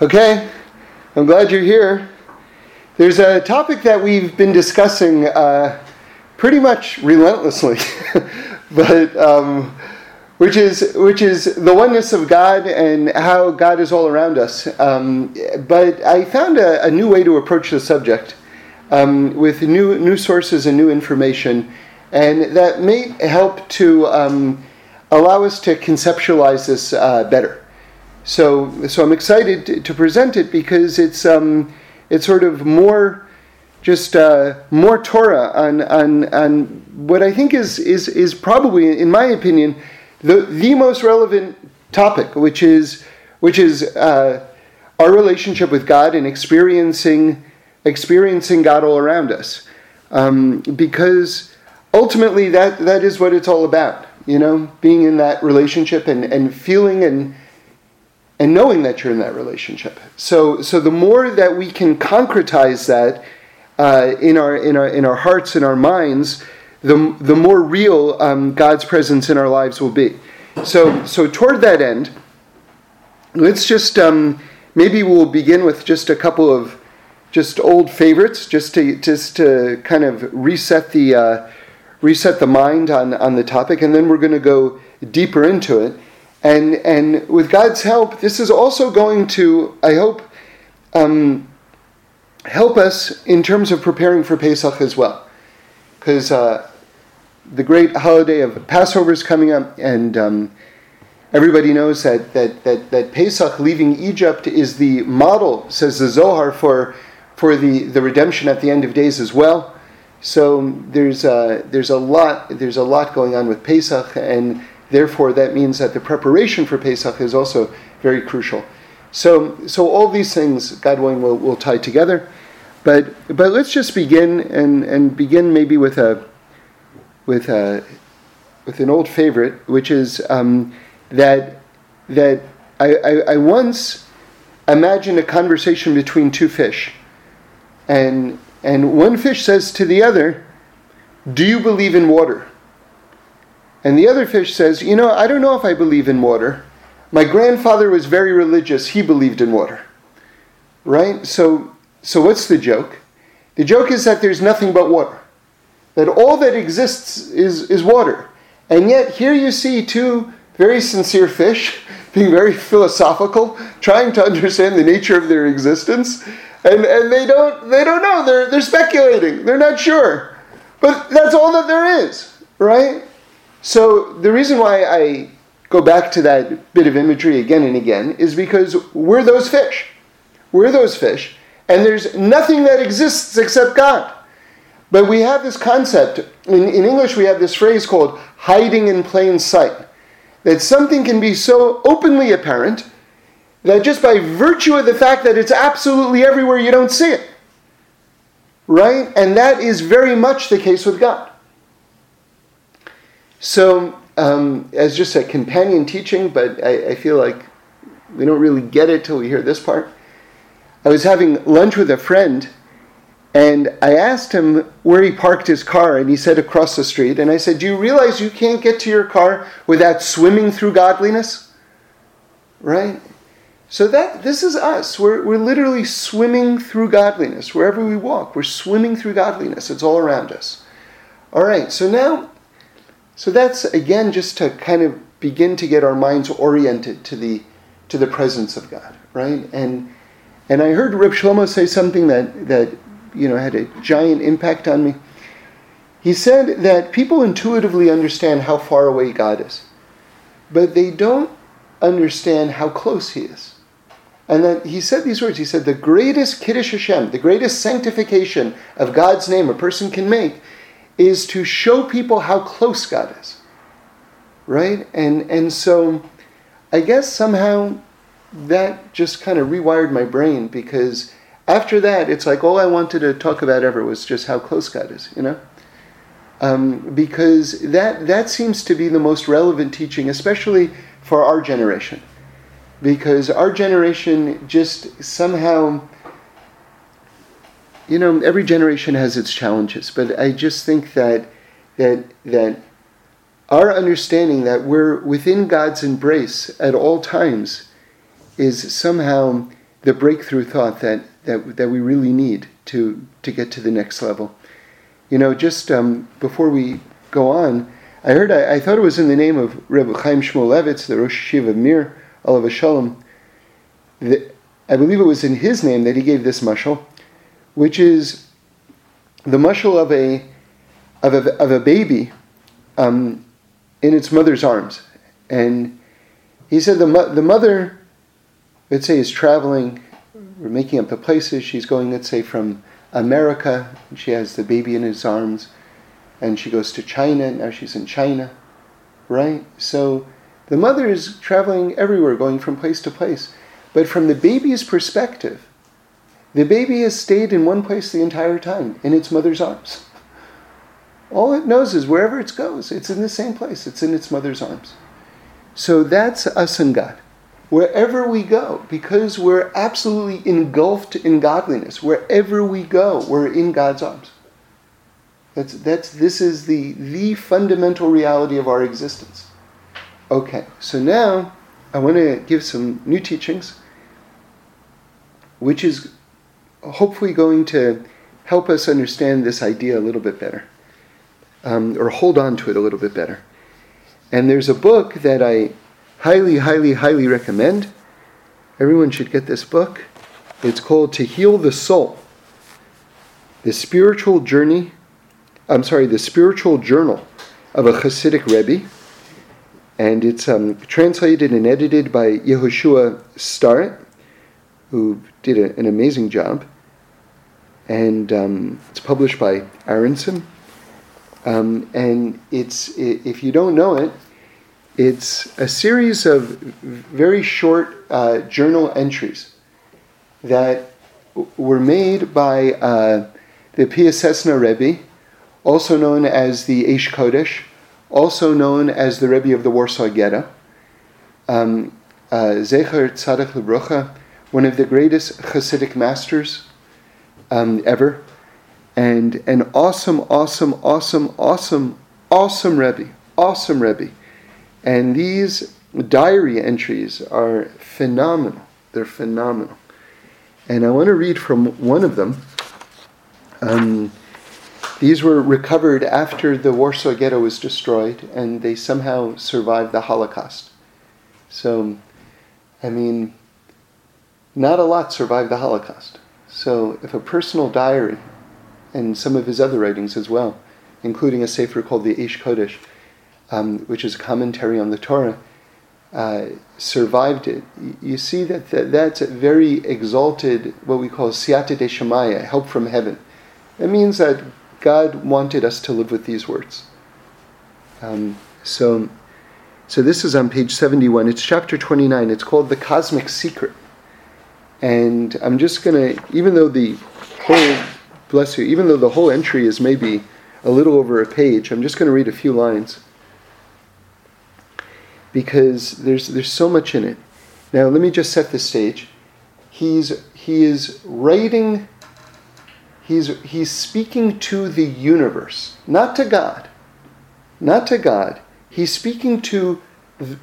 Okay, I'm glad you're here. There's a topic that we've been discussing pretty much relentlessly, but which is the oneness of God and how God is all around us. But I found a new way to approach the subject with new sources and new information, and that may help to allow us to conceptualize this better. So I'm excited to present it because it's sort of more, just more Torah on what I think is probably, in my opinion, the most relevant topic, which is our relationship with God and experiencing God all around us, because ultimately that is what it's all about, you know, being in that relationship and feeling and knowing that you're in that relationship. So the more that we can concretize that in our hearts and our minds, the more real God's presence in our lives will be. So toward that end, let's just maybe we'll begin with just a couple of just old favorites, just to kind of reset the mind on the topic, and then we're going to go deeper into it. And with God's help, this is also going to, I hope, help us in terms of preparing for Pesach as well, because the great holiday of Passover is coming up, and everybody knows that Pesach, leaving Egypt, is the model, says the Zohar, for the redemption at the end of days as well. So there's a lot going on with Pesach, and therefore, that means that the preparation for Pesach is also very crucial. So all these things, God willing, will tie together. But let's just begin and begin maybe with an old favorite, which is that I once imagined a conversation between two fish, and one fish says to the other, "Do you believe in water?" And the other fish says, "You know, I don't know if I believe in water. My grandfather was very religious. He believed in water." Right? So what's the joke? The joke is that there's nothing but water. That all that exists is water. And yet here you see two very sincere fish being very philosophical, trying to understand the nature of their existence. And they don't know. They're speculating. They're not sure. But that's all that there is, right? So the reason why I go back to that bit of imagery again and again is because we're those fish. We're those fish, and there's nothing that exists except God. But we have this concept, in English we have this phrase called hiding in plain sight, that something can be so openly apparent that just by virtue of the fact that it's absolutely everywhere, you don't see it. Right? And that is very much the case with God. So, as just a companion teaching, but I feel like we don't really get it till we hear this part. I was having lunch with a friend, and I asked him where he parked his car, and he said across the street. And I said, "Do you realize you can't get to your car without swimming through godliness?" Right? So this is us. We're literally swimming through godliness. Wherever we walk, we're swimming through godliness. It's all around us. All right, so now... So that's, again, just to kind of begin to get our minds oriented to the presence of God, right? And I heard Reb Shlomo say something that you know had a giant impact on me. He said that people intuitively understand how far away God is, but they don't understand how close He is. And then he said these words. He said, "The greatest Kiddush Hashem, the greatest sanctification of God's name a person can make, is to show people how close God is," right? And so I guess somehow that just kind of rewired my brain, because after that, it's like all I wanted to talk about ever was just how close God is, you know? Because that seems to be the most relevant teaching, especially for our generation. Because our generation just somehow... You know, every generation has its challenges, but I just think that our understanding that we're within God's embrace at all times is somehow the breakthrough thought that we really need to get to the next level. You know, just before we go on, I thought it was in the name of Rebbe Chaim Shmulevitz, the Rosh Hashiva Mir, Alav Hashalom, that I believe it was in his name that he gave this mashal, which is the mashal of a baby in its mother's arms. And he said the mother, let's say, is traveling, we're making up the places, she's going, let's say, from America, and she has the baby in his arms, and she goes to China, and now she's in China, right? So the mother is traveling everywhere, going from place to place. But from the baby's perspective, the baby has stayed in one place the entire time, in its mother's arms. All it knows is wherever it goes, it's in the same place, it's in its mother's arms. So that's us and God. Wherever we go, because we're absolutely engulfed in godliness, wherever we go, we're in God's arms. This is the fundamental reality of our existence. Okay, so now I want to give some new teachings, which is hopefully going to help us understand this idea a little bit better, or hold on to it a little bit better. And there's a book that I highly, highly, highly recommend. Everyone should get this book. It's called To Heal the Soul, The Spiritual Journal of a Hasidic Rebbe. And it's translated and edited by Yehoshua Starrett, who did an amazing job. And it's published by Aronson. And if you don't know it, it's a series of very short journal entries that were made by the Piaseczna Rebbe, also known as the Eish Kodesh, also known as the Rebbe of the Warsaw Ghetto, Zecher tzaddik lebrocha, one of the greatest Hasidic masters ever, and an awesome Rebbe. And these diary entries are phenomenal. They're phenomenal. And I want to read from one of them. These were recovered after the Warsaw Ghetto was destroyed, and they somehow survived the Holocaust. So, I mean, not a lot survived the Holocaust. So if a personal diary, and some of his other writings as well, including a sefer called the Eish Kodesh, which is a commentary on the Torah, survived it. You see that's a very exalted, what we call Syata de Shemaya, help from heaven. It means that God wanted us to live with these words. So this is on page 71. It's chapter 29. It's called The Cosmic Secret. And I'm just going to, even though the whole entry is maybe a little over a page, I'm just going to read a few lines, because there's so much in it. Now let me just set the stage. He's speaking to the universe, not to God. He's speaking to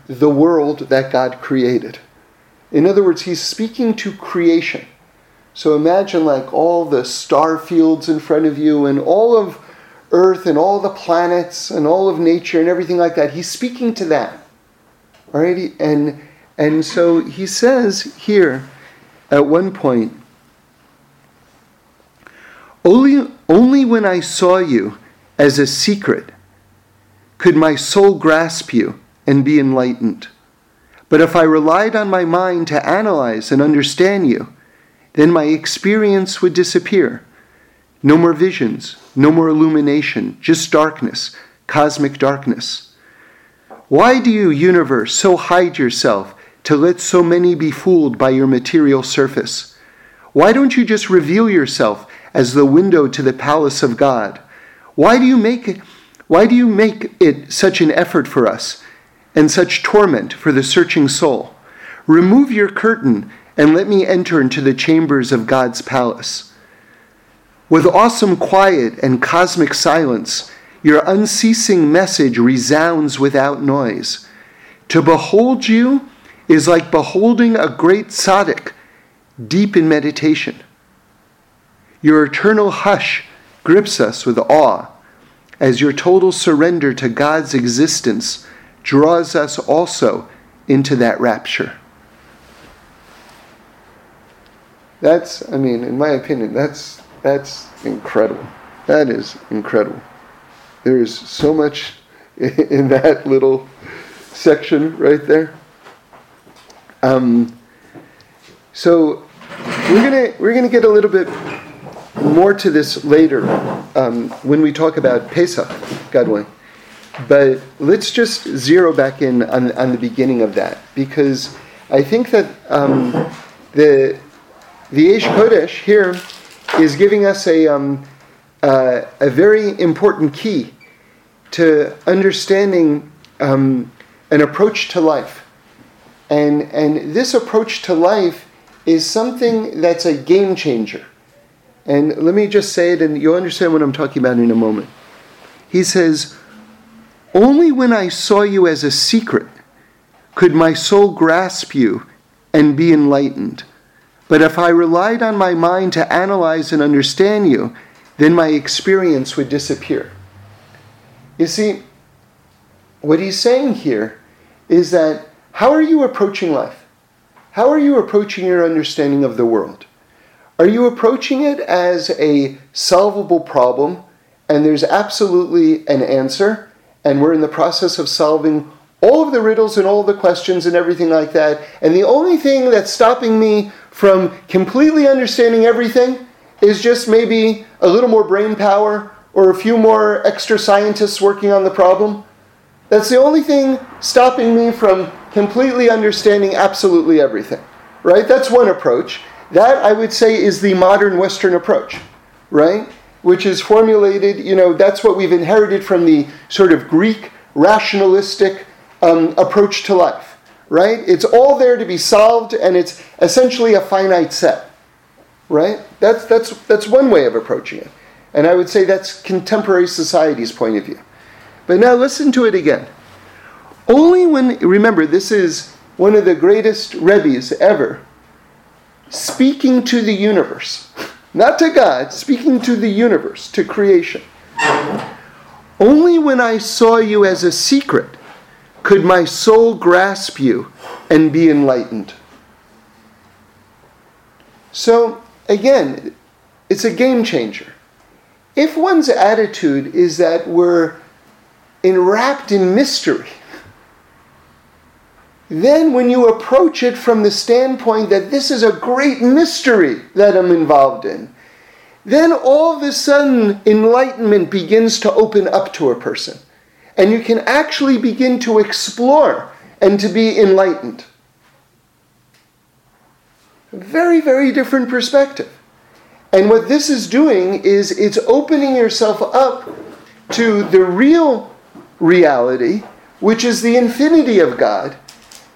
the world that God created. In other words, he's speaking to creation. So imagine like all the star fields in front of you and all of Earth and all the planets and all of nature and everything like that. He's speaking to that. Alrighty, and so he says here at one point, only when I saw you as a secret could my soul grasp you and be enlightened. But if I relied on my mind to analyze and understand you, then my experience would disappear. No more visions, no more illumination, just darkness, cosmic darkness. Why do you, universe, so hide yourself to let so many be fooled by your material surface? Why don't you just reveal yourself as the window to the palace of God? Why do you make it such an effort for us and such torment for the searching soul? Remove your curtain and let me enter into the chambers of God's palace. With awesome quiet and cosmic silence, your unceasing message resounds without noise. To behold you is like beholding a great tzaddik deep in meditation. Your eternal hush grips us with awe as your total surrender to God's existence draws us also into that rapture. That's, I mean, in my opinion, that's incredible. That is incredible. There is so much in that little section right there. So we're gonna get a little bit more to this later when we talk about Pesach, God willing. But let's just zero back in on the beginning of that, because I think that the Eish Kodesh here is giving us a very important key to understanding an approach to life, and this approach to life is something that's a game changer. And let me just say it, and you'll understand what I'm talking about in a moment. He says, "Only when I saw you as a secret could my soul grasp you and be enlightened. But if I relied on my mind to analyze and understand you, then my experience would disappear." You see, what he's saying here is that how are you approaching life? How are you approaching your understanding of the world? Are you approaching it as a solvable problem, and there's absolutely an answer, and we're in the process of solving all of the riddles and all the questions and everything like that, and the only thing that's stopping me from completely understanding everything is just maybe a little more brain power or a few more extra scientists working on the problem? That's the only thing stopping me from completely understanding absolutely everything, right? That's one approach. That, I would say, is the modern Western approach, right? Which is formulated, you know, that's what we've inherited from the sort of Greek rationalistic approach to life, right? It's all there to be solved, and it's essentially a finite set, right? That's one way of approaching it. And I would say that's contemporary society's point of view. But now listen to it again. Only when, remember, this is one of the greatest Rebbes ever, speaking to the universe, not to God, speaking to the universe, to creation. Only when I saw you as a secret could my soul grasp you and be enlightened. So, again, it's a game changer. If one's attitude is that we're enwrapped in mystery, then when you approach it from the standpoint that this is a great mystery that I'm involved in, then all of a sudden enlightenment begins to open up to a person. And you can actually begin to explore and to be enlightened. Very, very different perspective. And what this is doing is it's opening yourself up to the real reality, which is the infinity of God.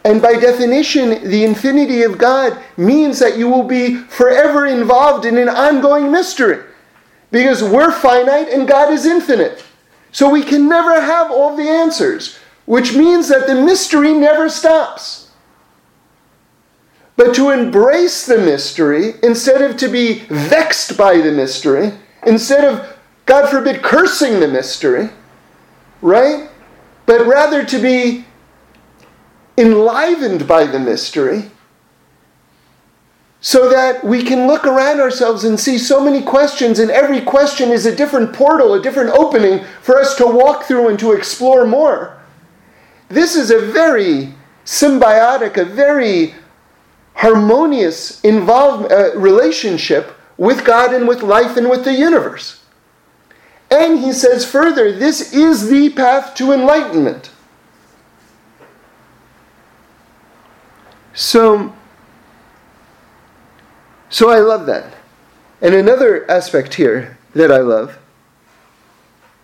And by definition, the infinity of God means that you will be forever involved in an ongoing mystery, because we're finite and God is infinite. So we can never have all the answers, which means that the mystery never stops. But to embrace the mystery, instead of to be vexed by the mystery, instead of, God forbid, cursing the mystery, right? But rather to be enlivened by the mystery so that we can look around ourselves and see so many questions, and every question is a different portal, a different opening for us to walk through and to explore more. This is a very symbiotic, a very harmonious involved relationship with God and with life and with the universe. And he says further, this is the path to enlightenment. So I love that. And another aspect here that I love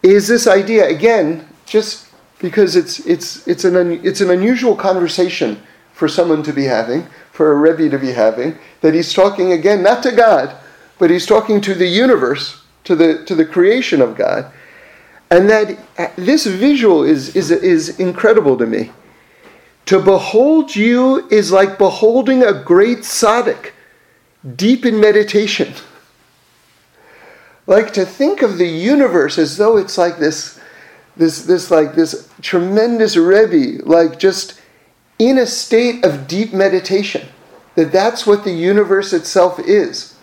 is this idea, again, just because it's an unusual conversation for someone to be having, for a Rebbe to be having, that he's talking again, not to God, but he's talking to the universe, to the creation of God. And that this visual is incredible to me. To behold you is like beholding a great tzaddik deep in meditation. Like to think of the universe as though it's like this tremendous Rebbe, like just in a state of deep meditation. That's what the universe itself is.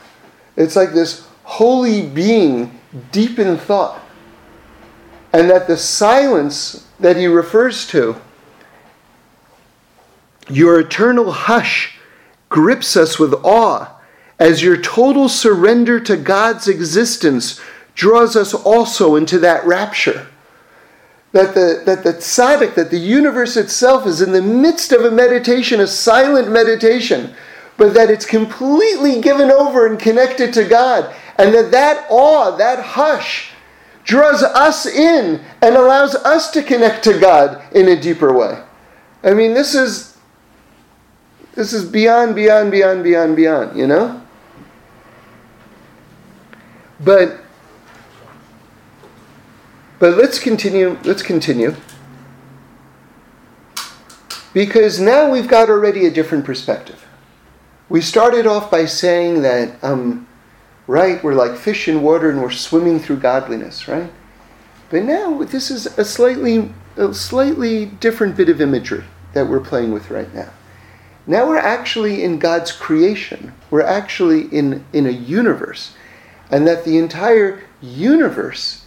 It's like this holy being deep in thought. And that the silence that he refers to, your eternal hush grips us with awe as your total surrender to God's existence draws us also into that rapture. That the tzaddik, that the universe itself is in the midst of a meditation, a silent meditation, but that it's completely given over and connected to God. And that awe, that hush, draws us in and allows us to connect to God in a deeper way. I mean, this is beyond, you know? But let's continue. Because now we've got already a different perspective. We started off by saying that, right, we're like fish in water and we're swimming through godliness, right? But now this is a slightly different bit of imagery that we're playing with right now. Now we're actually in God's creation. We're actually in a universe. And that the entire universe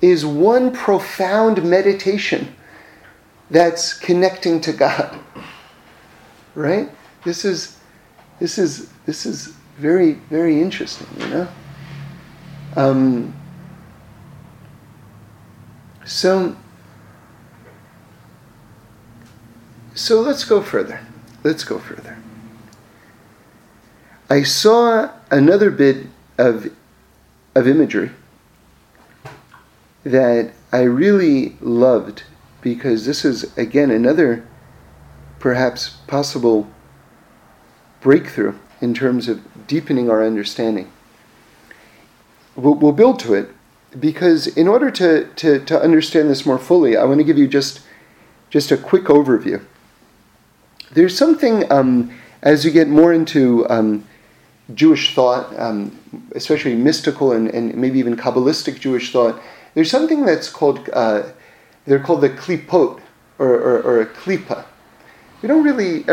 is one profound meditation that's connecting to God. Right? This is very, very interesting, you know? So let's go further. I saw another bit of imagery that I really loved, because this is, again, another perhaps possible breakthrough in terms of deepening our understanding. We'll build to it, because in order to understand this more fully, I want to give you just a quick overview. There's something, as you get more into Jewish thought, especially mystical and maybe even Kabbalistic Jewish thought, there's something that's called, they're called the klipot, or a klipa. We don't really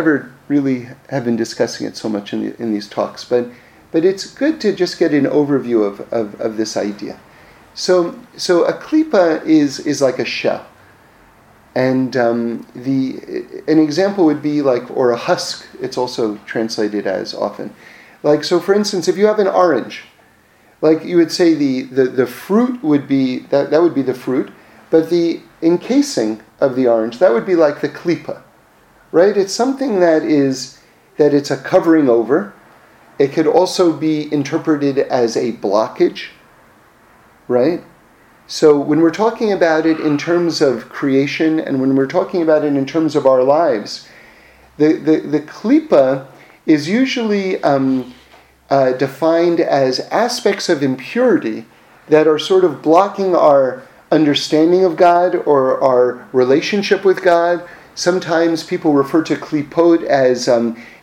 have been discussing it so much in these talks, but it's good to just get an overview of this idea. So a klipa is like a shell, and an example would be like, or a husk. It's also translated as often, like, so. For instance, if you have an orange. Like you would say the fruit would be, that would be the fruit, but the encasing of the orange, that would be like the klipa, right? It's something that it's a covering over. It could also be interpreted as a blockage, right? So when we're talking about it in terms of creation and when we're talking about it in terms of our lives, the klipa is usually defined as aspects of impurity that are sort of blocking our understanding of God or our relationship with God. Sometimes people refer to klipot as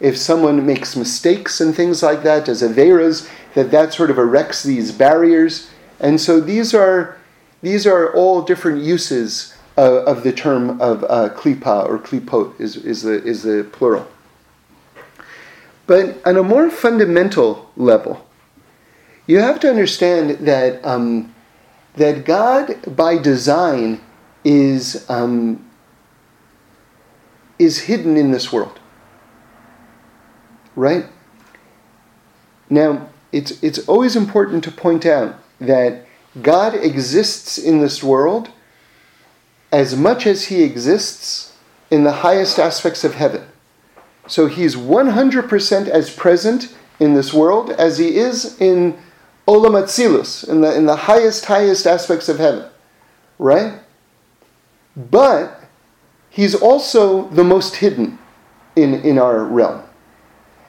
if someone makes mistakes and things like that, as averas, that sort of erects these barriers. And so these are all different uses of the term of klipa, or klipot is the plural. But on a more fundamental level, you have to understand that God, by design, is hidden in this world. Right? Now, it's always important to point out that God exists in this world as much as He exists in the highest aspects of heaven. So He's 100% as present in this world as He is in Olam Atzilus, in the highest aspects of heaven, right? But He's also the most hidden in our realm,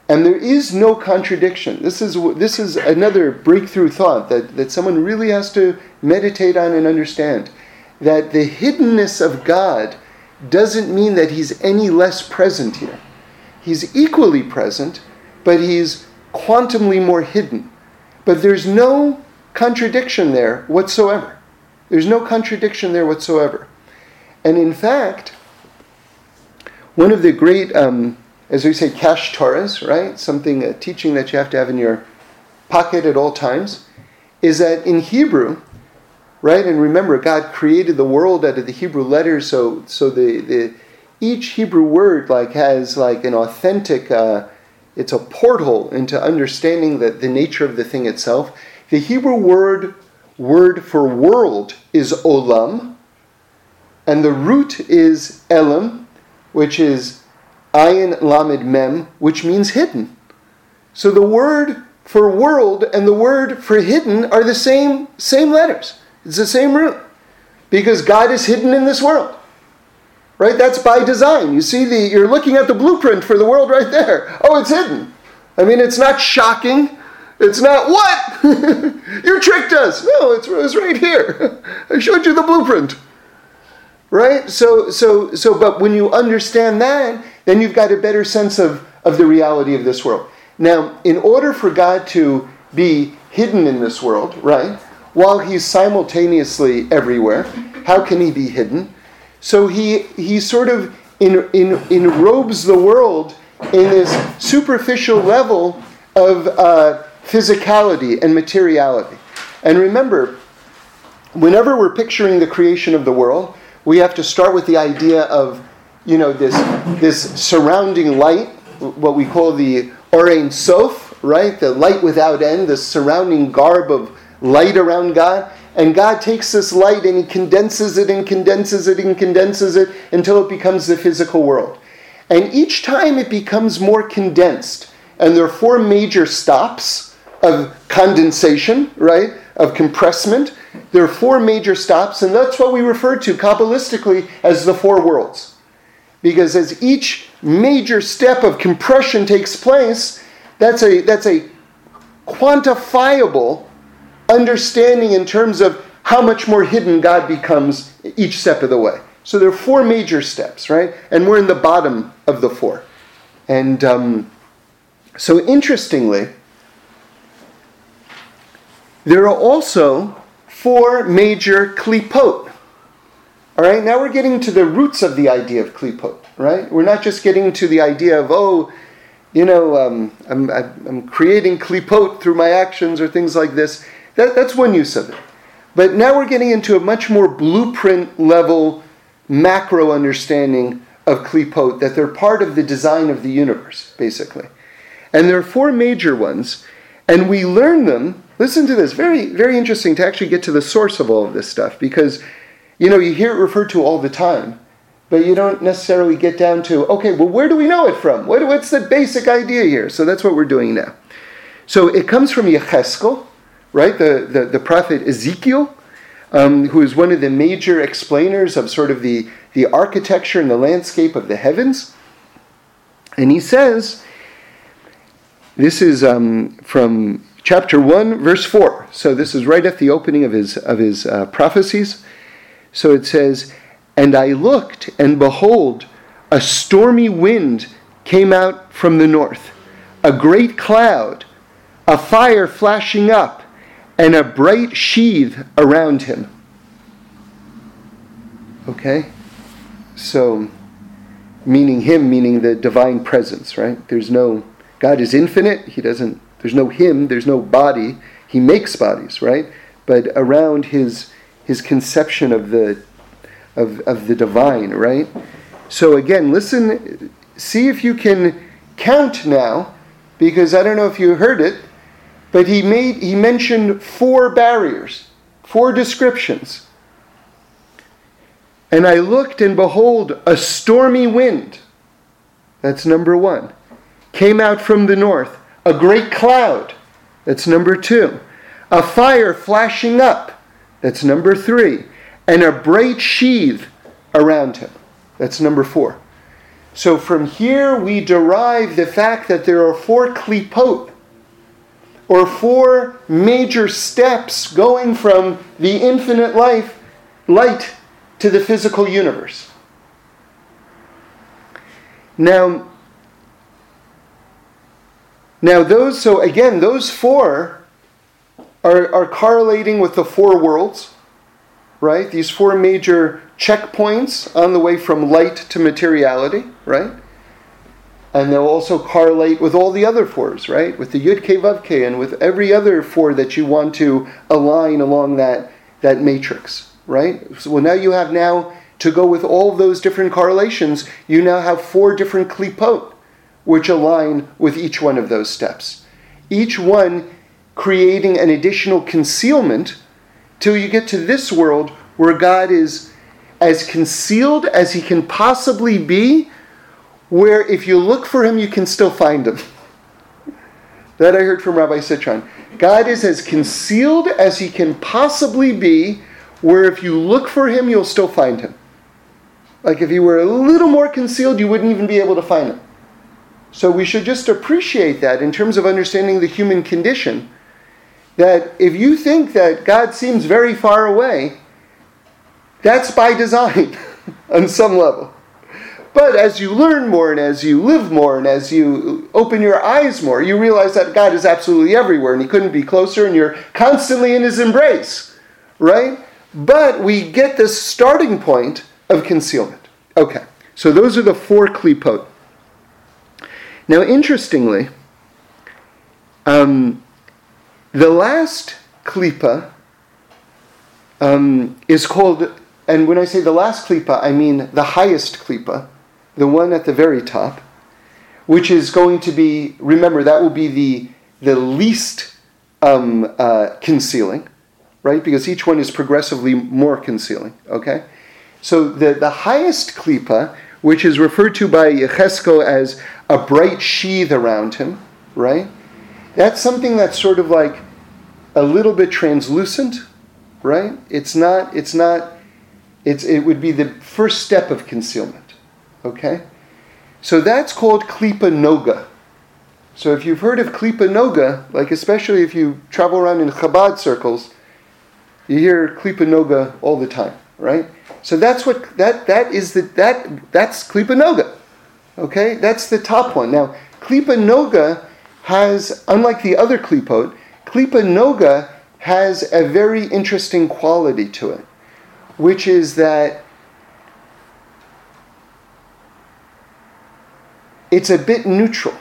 and there is no contradiction. This is another breakthrough thought that someone really has to meditate on and understand, that the hiddenness of God doesn't mean that He's any less present here. He's equally present, but He's quantumly more hidden. But there's no contradiction there whatsoever. There's no contradiction there whatsoever. And in fact, one of the great, as we say, Kashtores, right? Something, a teaching that you have to have in your pocket at all times, is that in Hebrew, right? And remember, God created the world out of the Hebrew letters, so the each Hebrew word has an authentic, it's a portal into understanding the nature of the thing itself. The Hebrew word for world is olam, and the root is elam, which is ayin lamed mem, which means hidden. So the word for world and the word for hidden are the same letters. It's the same root, because God is hidden in this world. Right? That's by design. You see, you're looking at the blueprint for the world right there. Oh, it's hidden. I mean, it's not shocking. It's not, what? You tricked us. No, it's right here. I showed you the blueprint. Right? So, but when you understand that, then you've got a better sense of the reality of this world. Now, in order for God to be hidden in this world, right, while he's simultaneously everywhere, how can he be hidden? So he sort of enrobes the world in this superficial level of physicality and materiality. And remember, whenever we're picturing the creation of the world, we have to start with the idea of, this surrounding light, what we call the Ohr Ein Sof, right? The light without end, the surrounding garb of light around God, and God takes this light and he condenses it and condenses it and condenses it until it becomes the physical world. And each time it becomes more condensed, and there are four major stops of condensation, right, of compressment. There are four major stops, and that's what we refer to Kabbalistically as the four worlds. Because as each major step of compression takes place, that's a quantifiable understanding in terms of how much more hidden God becomes each step of the way. So there are four major steps, right? And we're in the bottom of the four. And so interestingly, there are also four major klipot. All right, now we're getting to the roots of the idea of klipot, right? We're not just getting to the idea of, I'm creating klipot through my actions or things like this. That's one use of it. But now we're getting into a much more blueprint level macro understanding of klipot, that they're part of the design of the universe, basically. And there are four major ones, and we learn them. Listen to this, very, very interesting to actually get to the source of all of this stuff, because you hear it referred to all the time, but you don't necessarily get down to, okay, well, where do we know it from? What's the basic idea here? So that's what we're doing now. So it comes from Yecheskel, right? The prophet Ezekiel, who is one of the major explainers of sort of the architecture and the landscape of the heavens. And he says, this is from chapter 1, verse 4. So this is right at the opening of his prophecies. So it says, "And I looked, and behold, a stormy wind came out from the north, a great cloud, a fire flashing up, and a bright sheath around him." Okay? So, meaning him, meaning the divine presence, right? God is infinite. There's no him, there's no body. He makes bodies, right? But around his conception of the divine, right? So again, listen, see if you can count now, because I don't know if you heard it, but he mentioned four barriers, four descriptions. "And I looked, and behold, a stormy wind," that's number one, "came out from the north, a great cloud," that's number two, "a fire flashing up," that's number three, "and a bright sheath around him." That's number four. So from here we derive the fact that there are four klipot, or four major steps going from the infinite light to the physical universe. Now, Now those, so again, those four are correlating with the four worlds, right? These four major checkpoints on the way from light to materiality, right? And they'll also correlate with all the other fours, right? With the Yud-Kei Vav-Kei and with every other four that you want to align along that matrix, right? So well, now you have now, to go with all those different correlations, you now have four different klipot, which align with each one of those steps. Each one creating an additional concealment till you get to this world where God is as concealed as he can possibly be, where if you look for him, you can still find him. That I heard from Rabbi Citron. God is as concealed as he can possibly be, where if you look for him, you'll still find him. Like if he were a little more concealed, you wouldn't even be able to find him. So we should just appreciate that in terms of understanding the human condition, that if you think that God seems very far away, that's by design on some level. But as you learn more and as you live more and as you open your eyes more, you realize that God is absolutely everywhere and he couldn't be closer and you're constantly in his embrace, right? But we get this starting point of concealment. Okay, so those are the four klipot. Now, interestingly, the last klipa is called, and when I say the last klipa, I mean the highest klipa, the one at the very top, which is going to be, remember, that will be the least concealing, right? Because each one is progressively more concealing, okay? So the highest klipa, which is referred to by Yecheskel as a bright sheath around him, right? That's something that's sort of like a little bit translucent, right? It would be the first step of concealment, okay? So that's called klipa noga. So if you've heard of klipa noga, like especially if you travel around in Chabad circles, you hear klipa noga all the time, right? So that's what that's klipa noga. Okay? That's the top one. Now, klipa noga has, unlike the other klipot, klipa noga has a very interesting quality to it, which is that it's a bit neutral,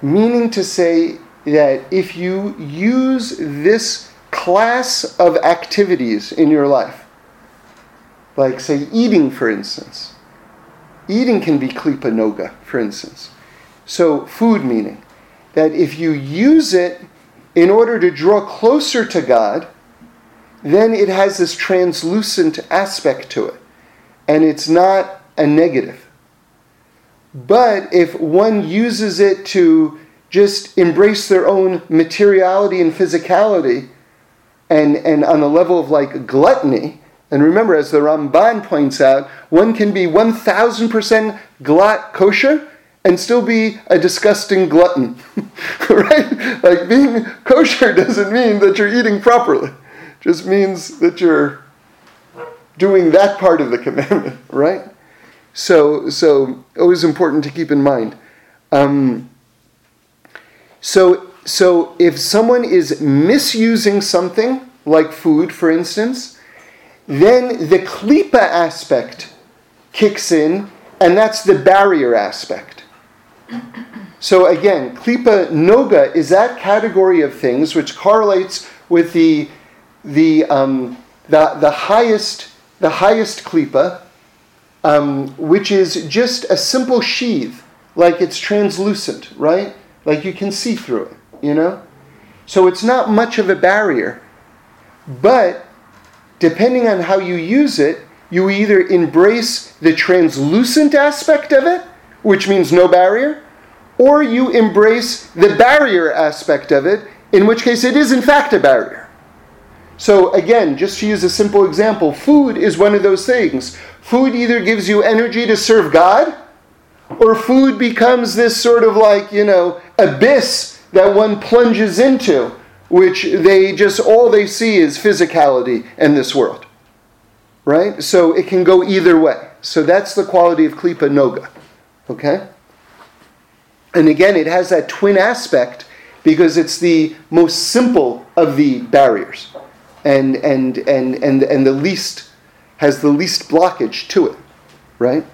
meaning to say that if you use this class of activities in your life, like say eating, for instance. Eating can be klipa noga, for instance. So food, meaning that if you use it in order to draw closer to God, then it has this translucent aspect to it, and it's not a negative. But if one uses it to just embrace their own materiality and physicality, and on the level of like gluttony, and remember, as the Ramban points out, one can be 1,000% kosher and still be a disgusting glutton, right? Like being kosher doesn't mean that you're eating properly. It just means that you're doing that part of the commandment, right? So always important to keep in mind. So if someone is misusing something, like food, for instance, then the klipa aspect kicks in, and that's the barrier aspect. So again, klipa noga is that category of things which correlates with the highest klipa, which is just a simple sheath, like it's translucent, right? Like you can see through it. You know? So it's not much of a barrier. But depending on how you use it, you either embrace the translucent aspect of it, which means no barrier, or you embrace the barrier aspect of it, in which case it is in fact a barrier. So again, just to use a simple example, food is one of those things. Food either gives you energy to serve God, or food becomes this sort of like, abyss that one plunges into, which all they see is physicality in this world, right? So it can go either way. So that's the quality of klipa noga, okay? And again, it has that twin aspect because it's the most simple of the barriers, and the least has the least blockage to it, right?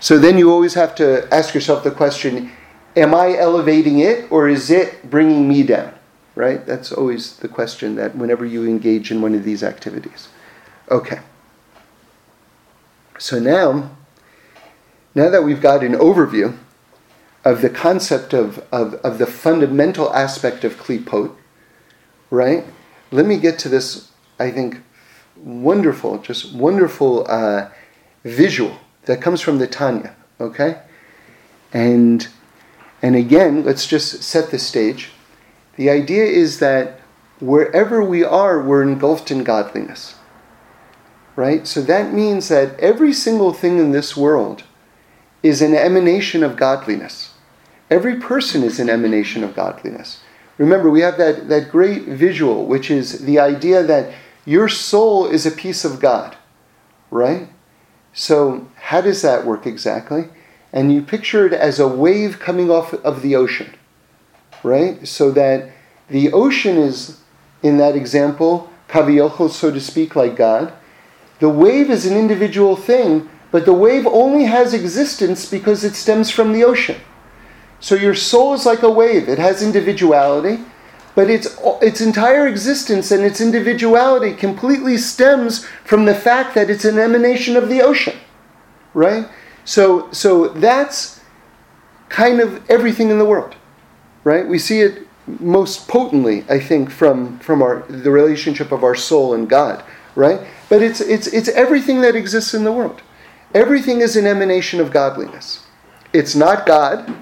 So then you always have to ask yourself the question: am I elevating it, or is it bringing me down? Right? That's always the question that whenever you engage in one of these activities. Okay. So now that we've got an overview of the concept of the fundamental aspect of klipot, right? Let me get to this, I think, wonderful visual that comes from the Tanya, okay? And again, let's just set the stage. The idea is that wherever we are, we're engulfed in godliness, right? So that means that every single thing in this world is an emanation of godliness. Every person is an emanation of godliness. Remember, we have that great visual, which is the idea that your soul is a piece of God, right? So how does that work exactly? And you picture it as a wave coming off of the ocean, right? So that the ocean is, in that example, kaviochel, so to speak, like God. The wave is an individual thing, but the wave only has existence because it stems from the ocean. So your soul is like a wave. It has individuality, but its entire existence and its individuality completely stems from the fact that it's an emanation of the ocean, right? So that's kind of everything in the world, right? We see it most potently, I think, from the relationship of our soul and God, right? But it's everything that exists in the world. Everything is an emanation of godliness. It's not God,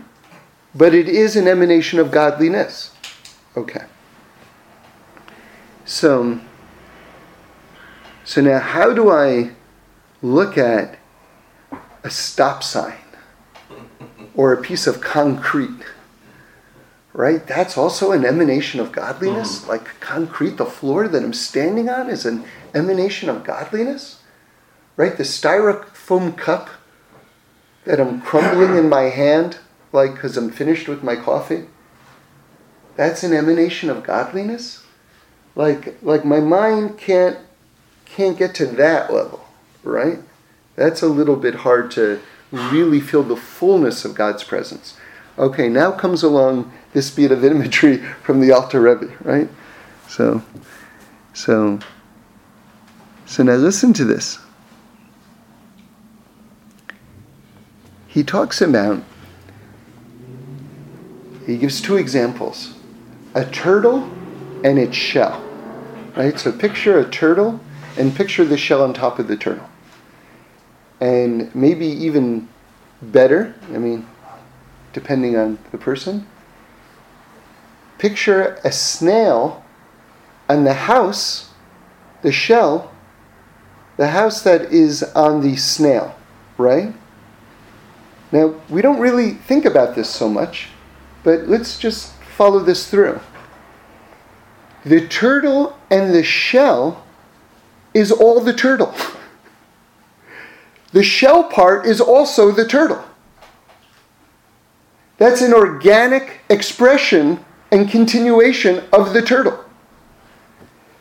but it is an emanation of godliness. Okay. So now how do I look at a stop sign or a piece of concrete? Right? That's also an emanation of godliness. Like concrete, the floor that I'm standing on is an emanation of godliness. Right? The styrofoam cup that I'm crumbling in my hand, like because I'm finished with my coffee, that's an emanation of godliness. Like my mind can't get to that level, right? That's a little bit hard to really feel the fullness of God's presence. Okay, now comes along this bit of imagery from the Alter Rebbe, right? So now listen to this. He talks about, he gives two examples, a turtle and its shell, right? So picture a turtle and picture the shell on top of the turtle. And maybe even better, I mean, depending on the person, picture a snail on the house, the shell, the house that is on the snail, right? Now, we don't really think about this so much, but let's just follow this through. The turtle and the shell is all the turtle. The shell part is also the turtle. That's an organic expression and continuation of the turtle.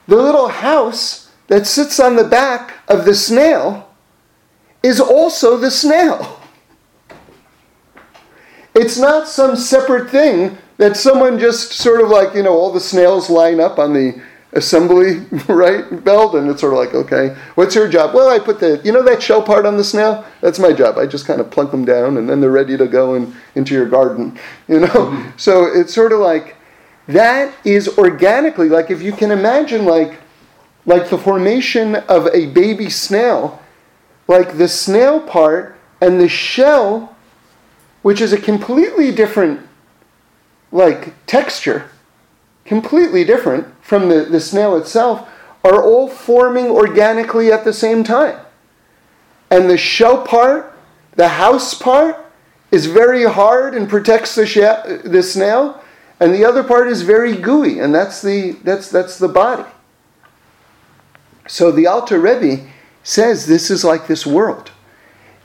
The little house that sits on the back of the snail is also the snail. It's not some separate thing that someone just sort of like, you know, all the snails line up on the assembly, right, belt, and it's sort of like, okay, what's your job? Well, I put the, you know, that shell part on the snail? That's my job. I just kind of plunk them down, and then they're ready to go into your garden, you know? Mm-hmm. So it's sort of like, that is organically, like if you can imagine, like the formation of a baby snail, like the snail part and the shell, which is a completely different, like, texture, completely different from the snail itself, are all forming organically at the same time. And the shell part, the house part, is very hard and protects the snail, and the other part is very gooey, and that's the body. So the Alter Rebbe says this is like this world,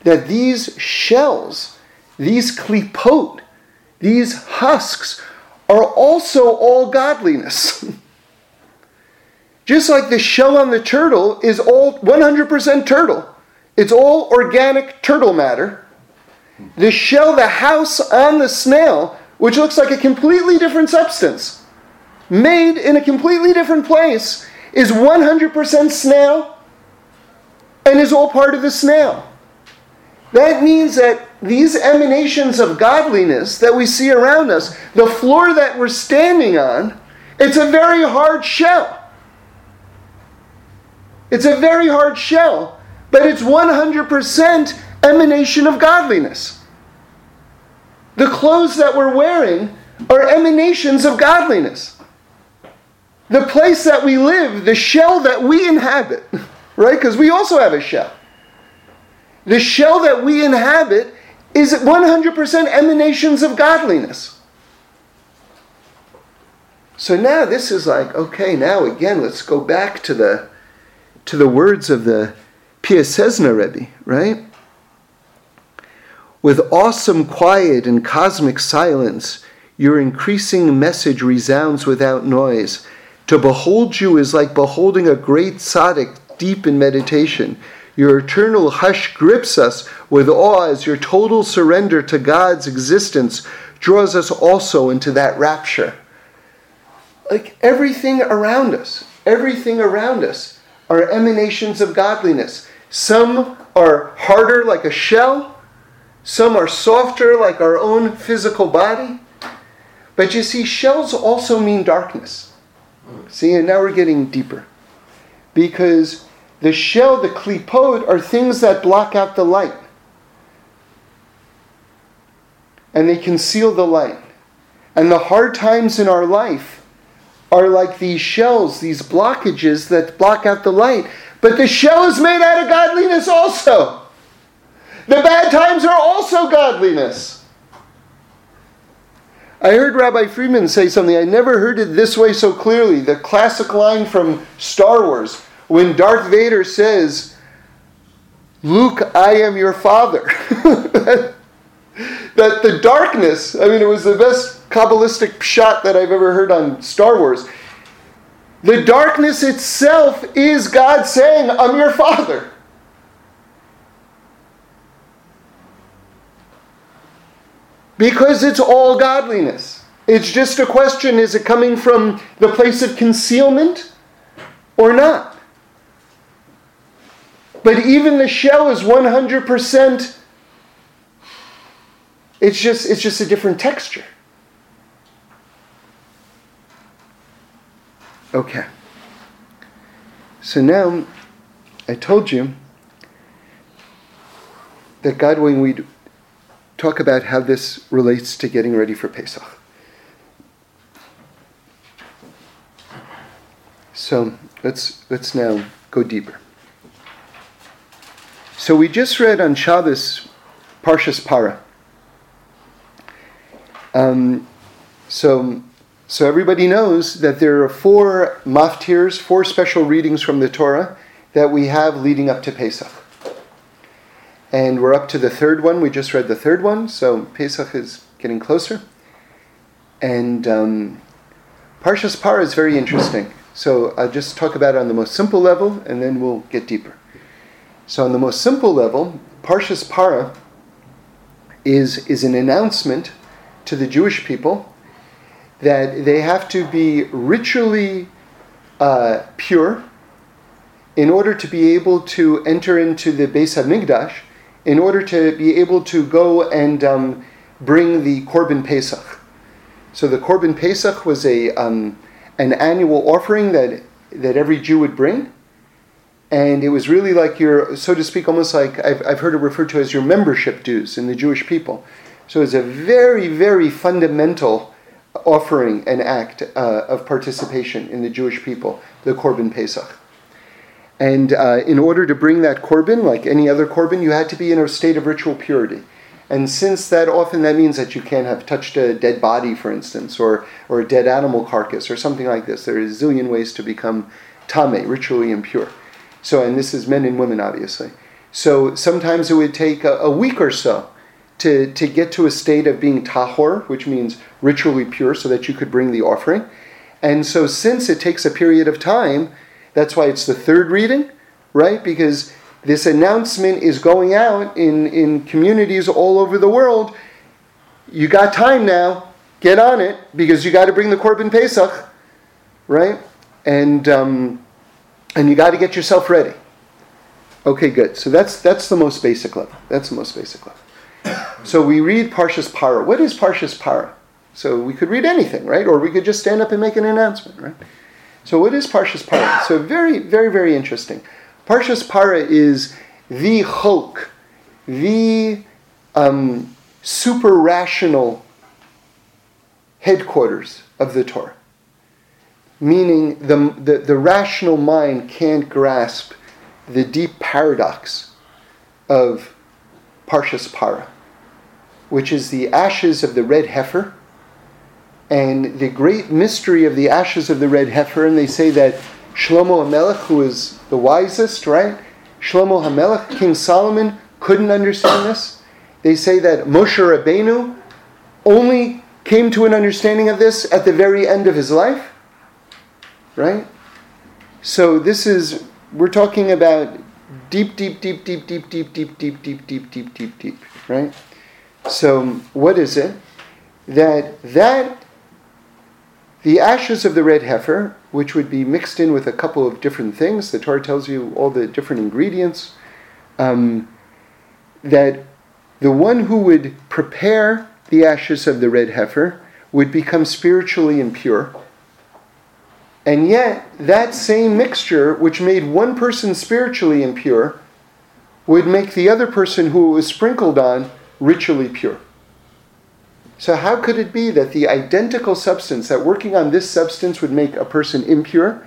that these shells, these klipot, These husks are also all godliness. Just like the shell on the turtle is all 100% turtle. It's all organic turtle matter. The shell, the house on the snail, which looks like a completely different substance, made in a completely different place, is 100% snail and is all part of the snail. That means that these emanations of godliness that we see around us, the floor that we're standing on, it's a very hard shell. It's a very hard shell, but it's 100% emanation of godliness. The clothes that we're wearing are emanations of godliness. The place that we live, the shell that we inhabit, right? Because we also have a shell. The shell that we inhabit is 100% emanations of godliness. So now this is like, okay, now again, let's go back to the words of the Piaseczna Rebbe, right? With awesome quiet and cosmic silence, your increasing message resounds without noise. To behold you is like beholding a great tzaddik deep in meditation. Your eternal hush grips us with awe as your total surrender to God's existence draws us also into that rapture. Like everything around us are emanations of godliness. Some are harder like a shell. Some are softer like our own physical body. But you see, shells also mean darkness. See, and now we're getting deeper. Because the shell, the klipot, are things that block out the light. And they conceal the light. And the hard times in our life are like these shells, these blockages that block out the light. But the shell is made out of godliness also. The bad times are also godliness. I heard Rabbi Friedman say something. I never heard it this way so clearly. The classic line from Star Wars, when Darth Vader says, "Luke, I am your father." That the darkness, I mean, it was the best Kabbalistic pshat that I've ever heard on Star Wars. The darkness itself is God saying, "I'm your father." Because it's all godliness. It's just a question, is it coming from the place of concealment or not? But even the shell is 100%, it's just a different texture. Okay. So now, I told you that God, when we talk about how this relates to getting ready for Pesach. So let's now go deeper. So we just read on Shabbos Parshas Parah. So everybody knows that there are four maftirs, four special readings from the Torah that we have leading up to Pesach. And we're up to the third one. We just read the third one, so Pesach is getting closer. And Parshas Parah is very interesting. So I'll just talk about it on the most simple level, and then we'll get deeper. So on the most simple level, Parshas Parah is an announcement to the Jewish people that they have to be ritually pure in order to be able to enter into the Beis HaMikdash, in order to be able to go and bring the Korban Pesach. So the Korban Pesach was an annual offering that every Jew would bring, and it was really like your, so to speak, almost like I've heard it referred to as your membership dues in the Jewish people. So it's a very, very fundamental offering and act of participation in the Jewish people, the Korban Pesach. And in order to bring that korban, like any other korban, you had to be in a state of ritual purity. And since that means that you can't have touched a dead body, for instance, or a dead animal carcass, or something like this. There are a zillion ways to become tameh, ritually impure. So, and this is men and women, obviously. So sometimes it would take a week or so to get to a state of being tahor, which means ritually pure, so that you could bring the offering. And so since it takes a period of time, that's why it's the third reading, right? Because this announcement is going out in communities all over the world. You got time now. Get on it, because you got to bring the Korban Pesach, right? And you got to get yourself ready. Okay, good. So that's the most basic level. That's the most basic level. So we read Parshas Parah. What is Parshas Parah? So we could read anything, right? Or we could just stand up and make an announcement, right? So what is Parshas Parah? So very, very, very interesting. Parshas Parah is the chok, the super-rational headquarters of the Torah. Meaning the rational mind can't grasp the deep paradox of Parshas Parah, which is the ashes of the red heifer, and the great mystery of the ashes of the red heifer. And they say that Shlomo HaMelech, who is the wisest, right? Shlomo HaMelech, King Solomon, couldn't understand this. They say that Moshe Rabbeinu only came to an understanding of this at the very end of his life, right? So this is, we're talking about deep, right? So what is it? That the ashes of the red heifer, which would be mixed in with a couple of different things, the Torah tells you all the different ingredients, that the one who would prepare the ashes of the red heifer would become spiritually impure. And yet, that same mixture, which made one person spiritually impure, would make the other person who it was sprinkled on ritually pure. So how could it be that the identical substance, that working on this substance would make a person impure,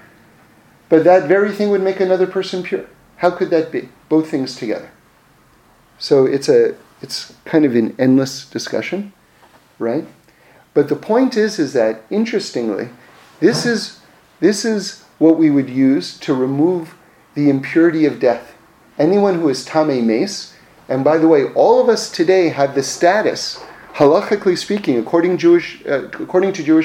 but that very thing would make another person pure? How could that be? Both things together. So it's kind of an endless discussion, right? But the point is that, interestingly, this is what we would use to remove the impurity of death. Anyone who is tamei meis, and by the way, all of us today have the status, halachically speaking, according to Jewish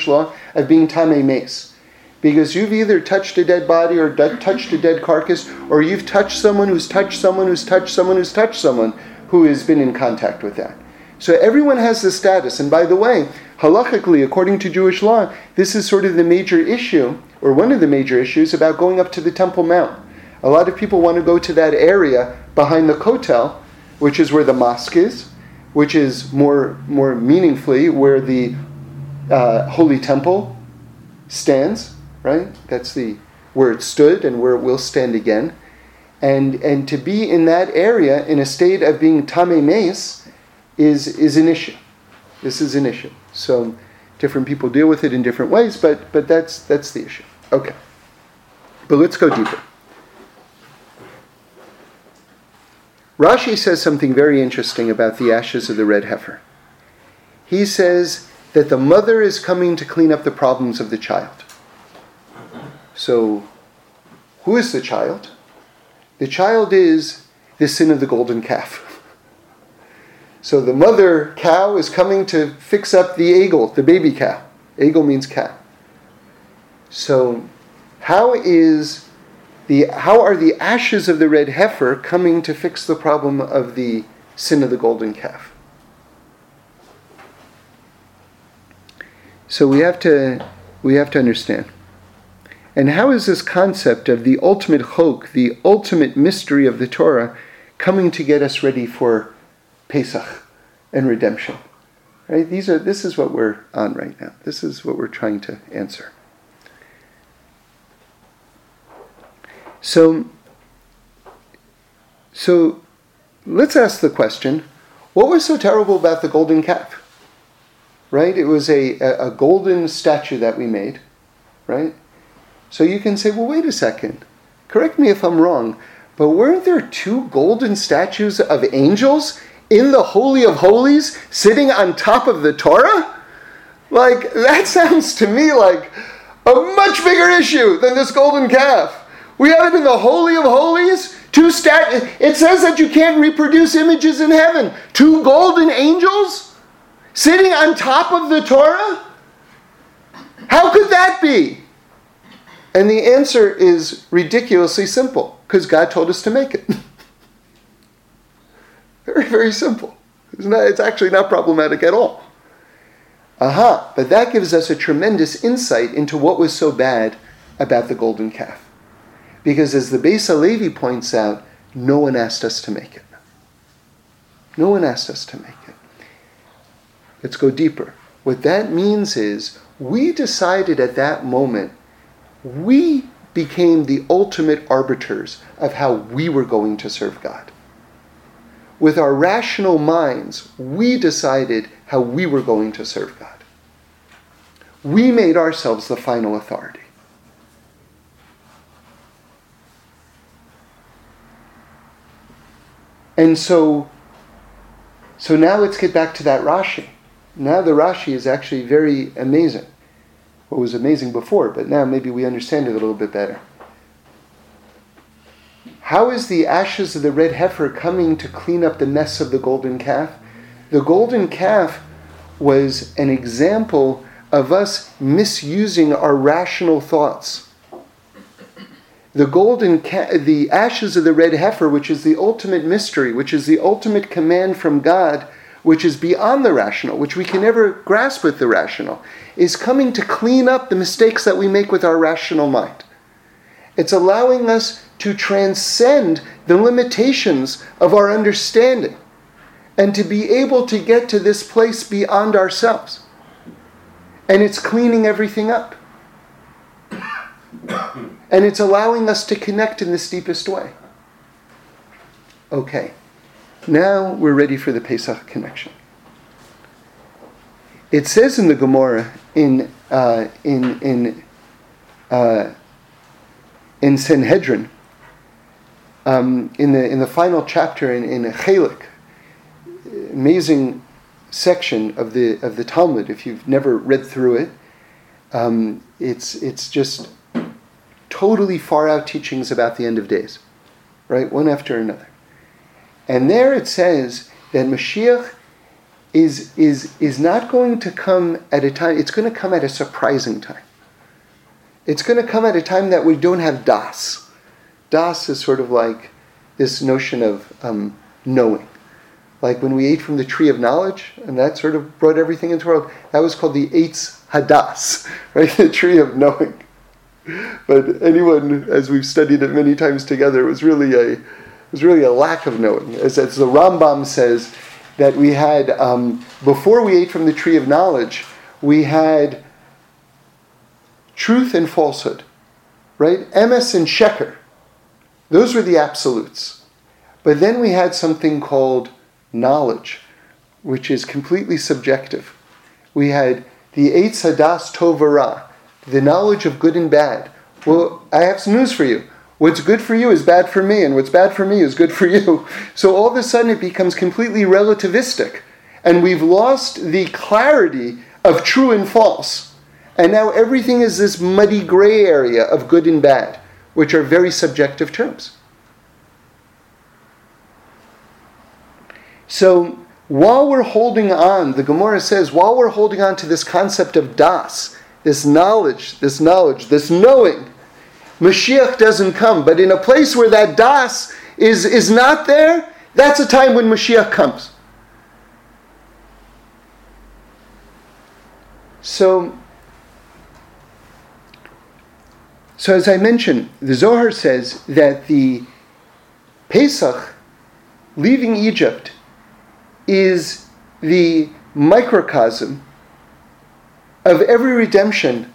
law, of being tamei meis, because you've either touched a dead body or touched a dead carcass, or you've touched someone who's touched someone who's touched someone who's touched someone who has been in contact with that. So everyone has the status, and by the way, halachically, according to Jewish law, this is sort of the major issue, or one of the major issues, about going up to the Temple Mount. A lot of people want to go to that area behind the Kotel, which is where the mosque is, which is more meaningfully where the Holy Temple stands, right? That's where it stood and where it will stand again. And to be in that area in a state of being tamei meis is an issue. This is an issue. So different people deal with it in different ways, but that's the issue. Okay. But let's go deeper. Rashi says something very interesting about the ashes of the red heifer. He says that the mother is coming to clean up the problems of the child. So, who is the child? The child is the sin of the golden calf. So the mother cow is coming to fix up the egel, the baby cow. Egel means cow. So how are the ashes of the red heifer coming to fix the problem of the sin of the golden calf? So we have to understand. And how is this concept of the ultimate chok, the ultimate mystery of the Torah, coming to get us ready for Pesach and redemption, right? This is what we're on right now. This is what we're trying to answer. So let's ask the question: what was so terrible about the golden calf? Right? It was a golden statue that we made, right? So you can say, well, wait a second. Correct me if I'm wrong, but weren't there two golden statues of angels in the Holy of Holies, sitting on top of the Torah? Like, that sounds to me like a much bigger issue than this golden calf. We have it in the Holy of Holies, It says that you can't reproduce images in heaven. 2 golden angels sitting on top of the Torah? How could that be? And the answer is ridiculously simple, because God told us to make it. Very, very simple. It's actually not problematic at all. But that gives us a tremendous insight into what was so bad about the golden calf. Because as the Beis Halevi points out, no one asked us to make it. No one asked us to make it. Let's go deeper. What that means is, we decided at that moment, we became the ultimate arbiters of how we were going to serve God. With our rational minds, we decided how we were going to serve God. We made ourselves the final authority. And so now let's get back to that Rashi. Now the Rashi is actually very amazing. What was amazing before, but now maybe we understand it a little bit better. How is the ashes of the red heifer coming to clean up the mess of the golden calf? The golden calf was an example of us misusing our rational thoughts. The ashes of the red heifer, which is the ultimate mystery, which is the ultimate command from God, which is beyond the rational, which we can never grasp with the rational, is coming to clean up the mistakes that we make with our rational mind. It's allowing us to transcend the limitations of our understanding and to be able to get to this place beyond ourselves. And it's cleaning everything up. And it's allowing us to connect in this deepest way. Okay. Now we're ready for the Pesach connection. It says in the Gemara in Sanhedrin, in the final chapter in Chelik, amazing section of the Talmud. If you've never read through it, it's just totally far out teachings about the end of days, right? One after another. And there it says that Mashiach is not going to come at a time, it's going to come at a surprising time. It's going to come at a time that we don't have das. Das is sort of like this notion of knowing. Like when we ate from the tree of knowledge, and that sort of brought everything into the world, that was called the Eitz Hadas, right? The tree of knowing. But anyone, as we've studied it many times together, it was really a lack of knowing. As the Rambam says, that we had, before we ate from the tree of knowledge, we had truth and falsehood, right? Emes and Sheker. Those were the absolutes. But then we had something called knowledge, which is completely subjective. We had the Eitz Hadas Tov V'Ra, the knowledge of good and bad. Well, I have some news for you. What's good for you is bad for me, and what's bad for me is good for you. So all of a sudden it becomes completely relativistic, and we've lost the clarity of true and false. And now everything is this muddy gray area of good and bad, which are very subjective terms. So while we're holding on, the Gemara says, while we're holding on to this concept of das, this knowledge, this knowing, Mashiach doesn't come. But in a place where that das is not there, that's a time when Mashiach comes. So as I mentioned, the Zohar says that the Pesach, leaving Egypt, is the microcosm of every redemption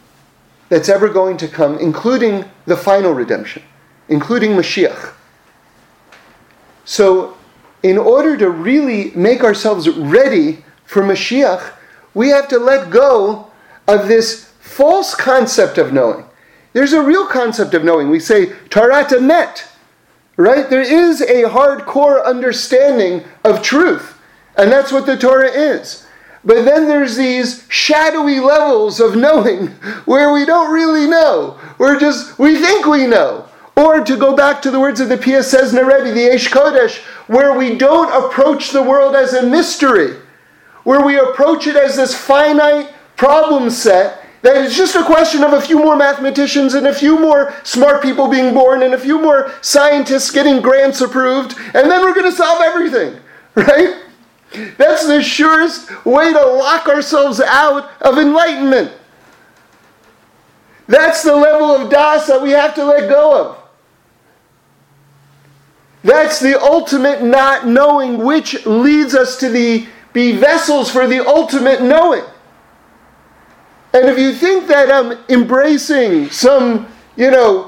that's ever going to come, including the final redemption, including Mashiach. So in order to really make ourselves ready for Mashiach, we have to let go of this false concept of knowing. There's a real concept of knowing. We say, Tarat Emet, right? There is a hardcore understanding of truth, and that's what the Torah is. But then there's these shadowy levels of knowing where we don't really know. We think we know. Or to go back to the words of the Piaseczna Rebbe, the Eish Kodesh, where we don't approach the world as a mystery, where we approach it as this finite problem set that is just a question of a few more mathematicians and a few more smart people being born and a few more scientists getting grants approved, and then we're going to solve everything, right? That's the surest way to lock ourselves out of enlightenment. That's the level of das that we have to let go of. That's the ultimate not knowing, which leads us to be vessels for the ultimate knowing. And if you think that embracing some,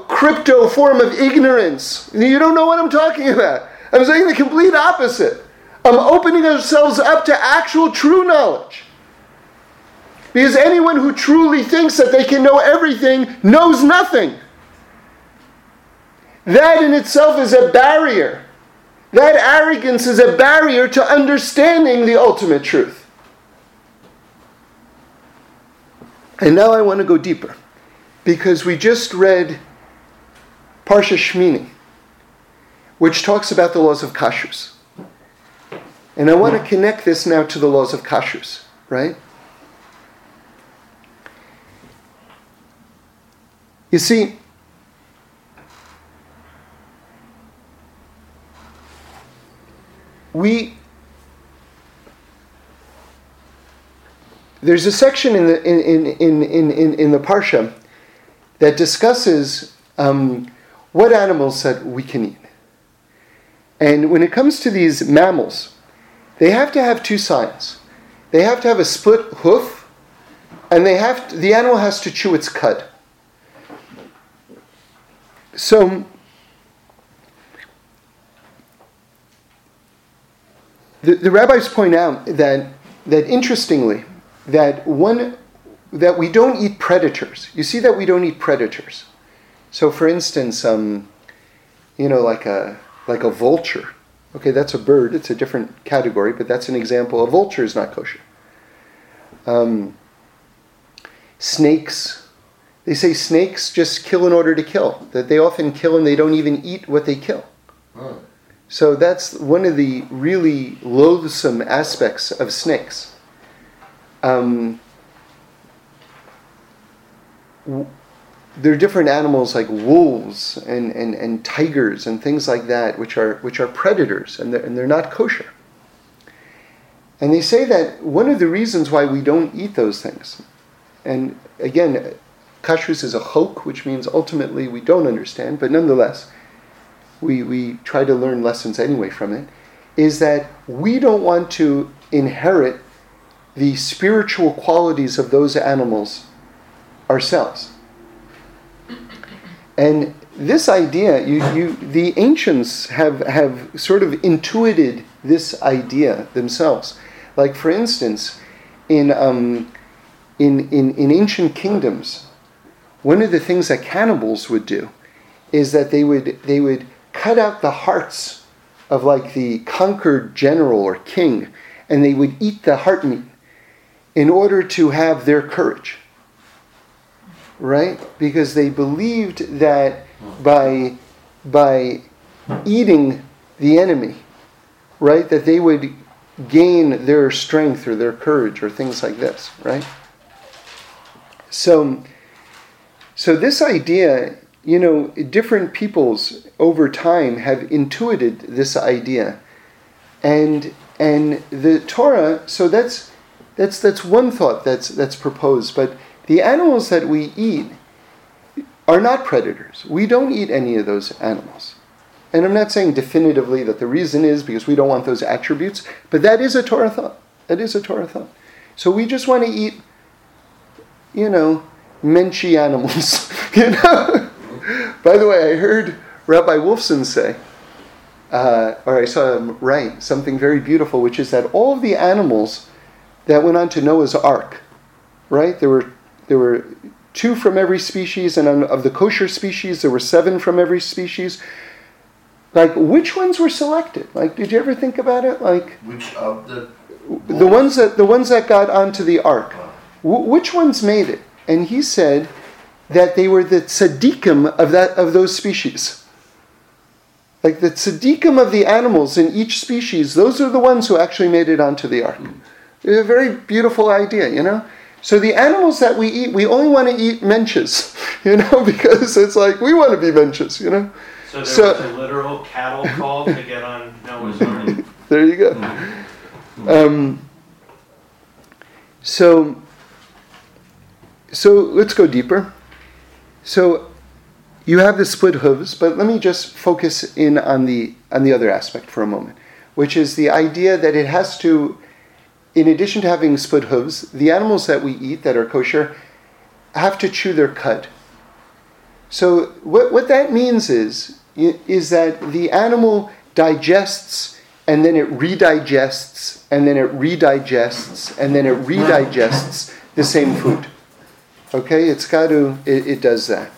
crypto form of ignorance, you don't know what I'm talking about. I'm saying the complete opposite. I'm opening ourselves up to actual true knowledge. Because anyone who truly thinks that they can know everything knows nothing. That in itself is a barrier. That arrogance is a barrier to understanding the ultimate truth. And now I want to go deeper, because we just read Parsha Shmini, which talks about the laws of kashrus. And I want to connect this now to the laws of kashrus, right? You see, there's a section in the Parsha that discusses what animals that we can eat. And when it comes to these mammals, they have to have two signs. They have to have a split hoof, and the animal has to chew its cud. So the rabbis point out that interestingly, that we don't eat predators. You see that we don't eat predators. So, for instance, like a vulture. Okay, that's a bird. It's a different category, but that's an example. A vulture is not kosher. Snakes. They say snakes just kill in order to kill. That they often kill and they don't even eat what they kill. Oh. So that's one of the really loathsome aspects of snakes. There are different animals like wolves and tigers and things like that, which are predators, and they're not kosher. And they say that one of the reasons why we don't eat those things, and again, kashrus is a chok, which means ultimately we don't understand, but nonetheless, we try to learn lessons anyway from it, is that we don't want to inherit the spiritual qualities of those animals ourselves. And this idea, the ancients have sort of intuited this idea themselves. Like, for instance, in ancient kingdoms, one of the things that cannibals would do is that they would cut out the hearts of like the conquered general or king, and they would eat the heart meat in order to have their courage, right? Because they believed that by eating the enemy, right, that they would gain their strength or their courage or things like this, right? So this idea, different peoples over time have intuited this idea, and the Torah. So that's one thought that's proposed. But the animals that we eat are not predators. We don't eat any of those animals. And I'm not saying definitively that the reason is because we don't want those attributes, but that is a Torah thought. That is a Torah thought. So we just want to eat, menschy animals, By the way, I heard Rabbi Wolfson say, or I saw him write something very beautiful, which is that all of the animals that went on to Noah's Ark, right? There were two from every species, and of the kosher species, there were seven from every species. Like, which ones were selected? Like, did you ever think about it? Like, which of the ones that got onto the ark? Which ones made it? And he said that they were the tzaddikim of those species. Like the tzaddikim of the animals in each species, those are the ones who actually made it onto the ark. It's a very beautiful idea, you know? So the animals that we eat, we only want to eat menches, you know, because it's like, we want to be menches, you know? So was a literal cattle call to get on Noah's Ark. There you go. So let's go deeper. So you have the split hooves, but let me just focus in on the other aspect for a moment, which is the idea that it has to, in addition to having split hooves, the animals that we eat that are kosher have to chew their cud. So what that means is that the animal digests, and then it redigests, and then it redigests, and then it redigests the same food. Okay, it does that.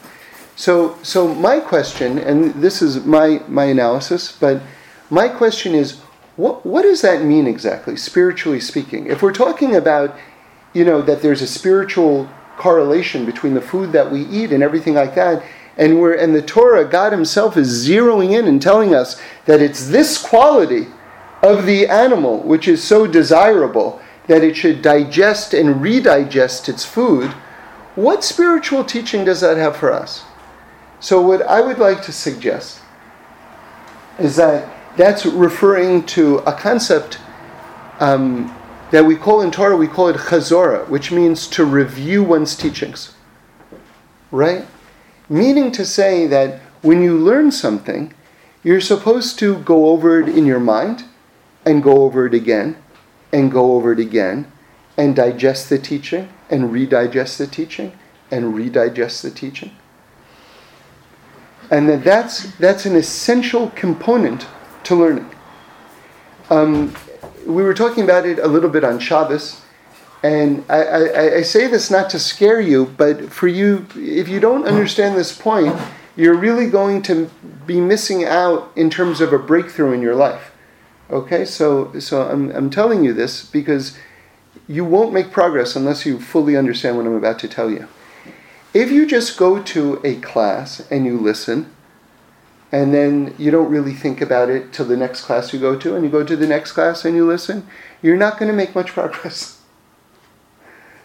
So my question, and this is my analysis, but my question is, what does that mean exactly, spiritually speaking? If we're talking about, you know, that there's a spiritual correlation between the food that we eat and everything like that, and the Torah, God Himself is zeroing in and telling us that it's this quality of the animal which is so desirable that it should digest and redigest its food. What spiritual teaching does that have for us? So what I would like to suggest is that's referring to a concept that we call in Torah, we call it chazorah, which means to review one's teachings, right? Meaning to say that when you learn something, you're supposed to go over it in your mind and go over it again and go over it again and digest the teaching and redigest the teaching and redigest the teaching. And that's an essential component to learning. We were talking about it a little bit on Shabbos, and I say this not to scare you, but for you, if you don't understand this point, you're really going to be missing out in terms of a breakthrough in your life. Okay, so I'm telling you this because you won't make progress unless you fully understand what I'm about to tell you. If you just go to a class and you listen, and then you don't really think about it till the next class you go to, and you go to the next class and you listen, you're not going to make much progress.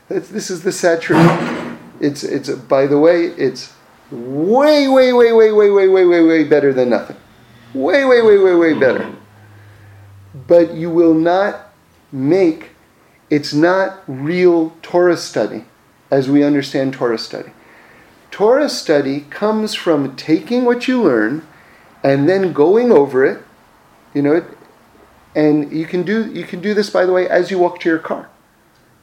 This is the sad truth. It's by the way, it's way, way, way, way, way, way, way, way, way better than nothing. Way, way, way, way, way better. But you will not make, it's not real Torah study as we understand Torah study. Torah study comes from taking what you learn and then going over it, you know, and you can do this, by the way, as you walk to your car.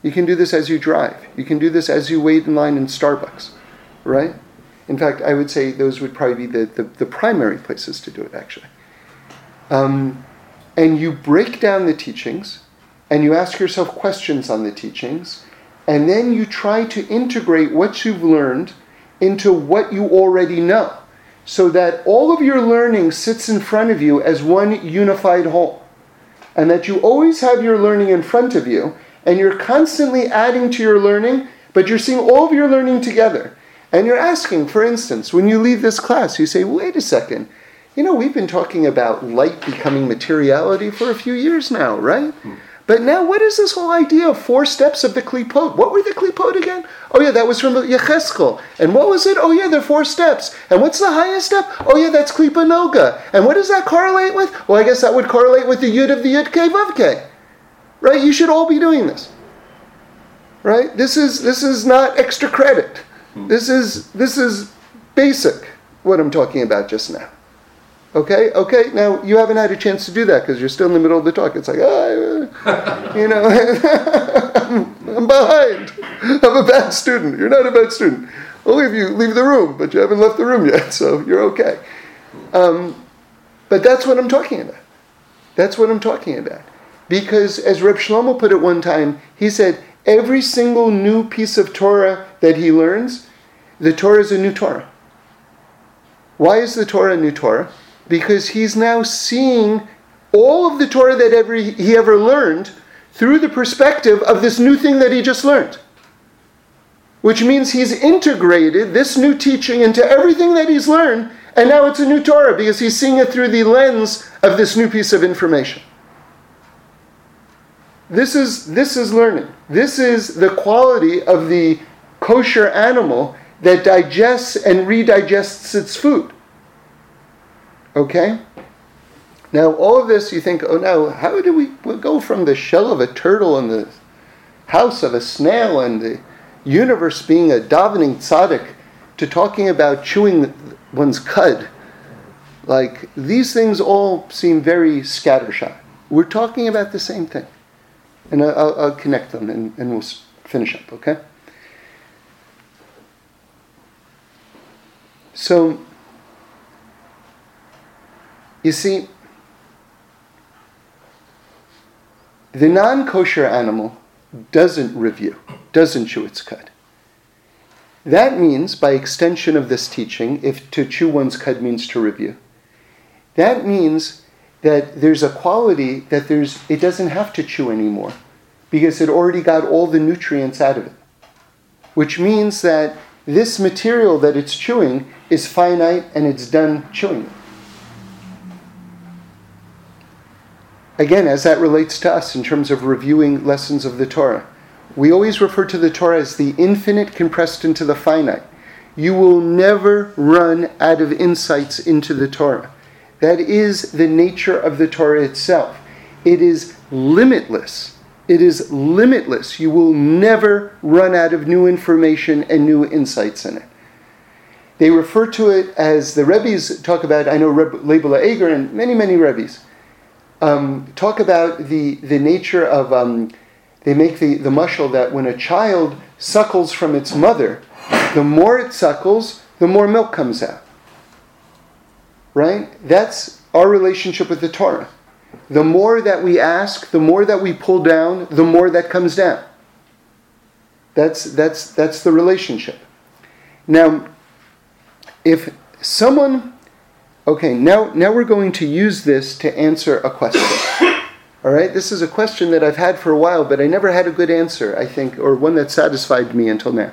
You can do this as you drive. You can do this as you wait in line in Starbucks, right? In fact, I would say those would probably be the primary places to do it, actually. And you break down the teachings, and you ask yourself questions on the teachings, and then you try to integrate what you've learned into what you already know, so that all of your learning sits in front of you as one unified whole, and that you always have your learning in front of you, and you're constantly adding to your learning, but you're seeing all of your learning together. And you're asking, for instance, when you leave this class, you say, wait a second, you know, we've been talking about light becoming materiality for a few years now, right? But now, what is this whole idea of 4 steps of the klipot? What were the klipot again? Oh yeah, that was from Yecheskel. And what was it? Oh yeah, there are 4 steps. And what's the highest step? Oh yeah, that's klipa noga. And what does that correlate with? Well, I guess that would correlate with the yud of the yudke vavke. Right? You should all be doing this. Right? This is not extra credit. This is basic, what I'm talking about just now. Okay, now you haven't had a chance to do that because you're still in the middle of the talk. It's like, you know, I'm behind. I'm a bad student. You're not a bad student. Only if you leave the room, but you haven't left the room yet, so you're okay. But that's what I'm talking about. That's what I'm talking about. Because as Reb Shlomo put it one time, he said, every single new piece of Torah that he learns, the Torah is a new Torah. Why is the Torah a new Torah? Because he's now seeing all of the Torah that he ever learned through the perspective of this new thing that he just learned. which means he's integrated this new teaching into everything that he's learned, and now it's a new Torah because he's seeing it through the lens of this new piece of information. This is learning. This is the quality of the kosher animal that digests and redigests its food. Okay? Now, all of this, you think, oh, now, how do we go from the shell of a turtle and the house of a snail and the universe being a davening tzaddik to talking about chewing one's cud? Like, these things all seem very scattershot. We're talking about the same thing. And I'll connect them and we'll finish up, okay? So, you see, the non-kosher animal doesn't review, doesn't chew its cud. That means, by extension of this teaching, if to chew one's cud means to review, that means that there's a quality that it doesn't have to chew anymore because it already got all the nutrients out of it. Which means that this material that it's chewing is finite and it's done chewing it. Again, as that relates to us in terms of reviewing lessons of the Torah, we always refer to the Torah as the infinite compressed into the finite. You will never run out of insights into the Torah. That is the nature of the Torah itself. It is limitless. It is limitless. You will never run out of new information and new insights in it. They refer to it as the Rebbe's talk about, I know Rebbe Eger and many, many Rebbe's, talk about the nature of, they make the mashal that when a child suckles from its mother, the more it suckles, the more milk comes out. Right? That's our relationship with the Torah. The more that we ask, the more that we pull down, the more that comes down. That's the relationship. Now, if someone... Okay, now we're going to use this to answer a question. All right? This is a question that I've had for a while, but I never had a good answer, I think, or one that satisfied me until now.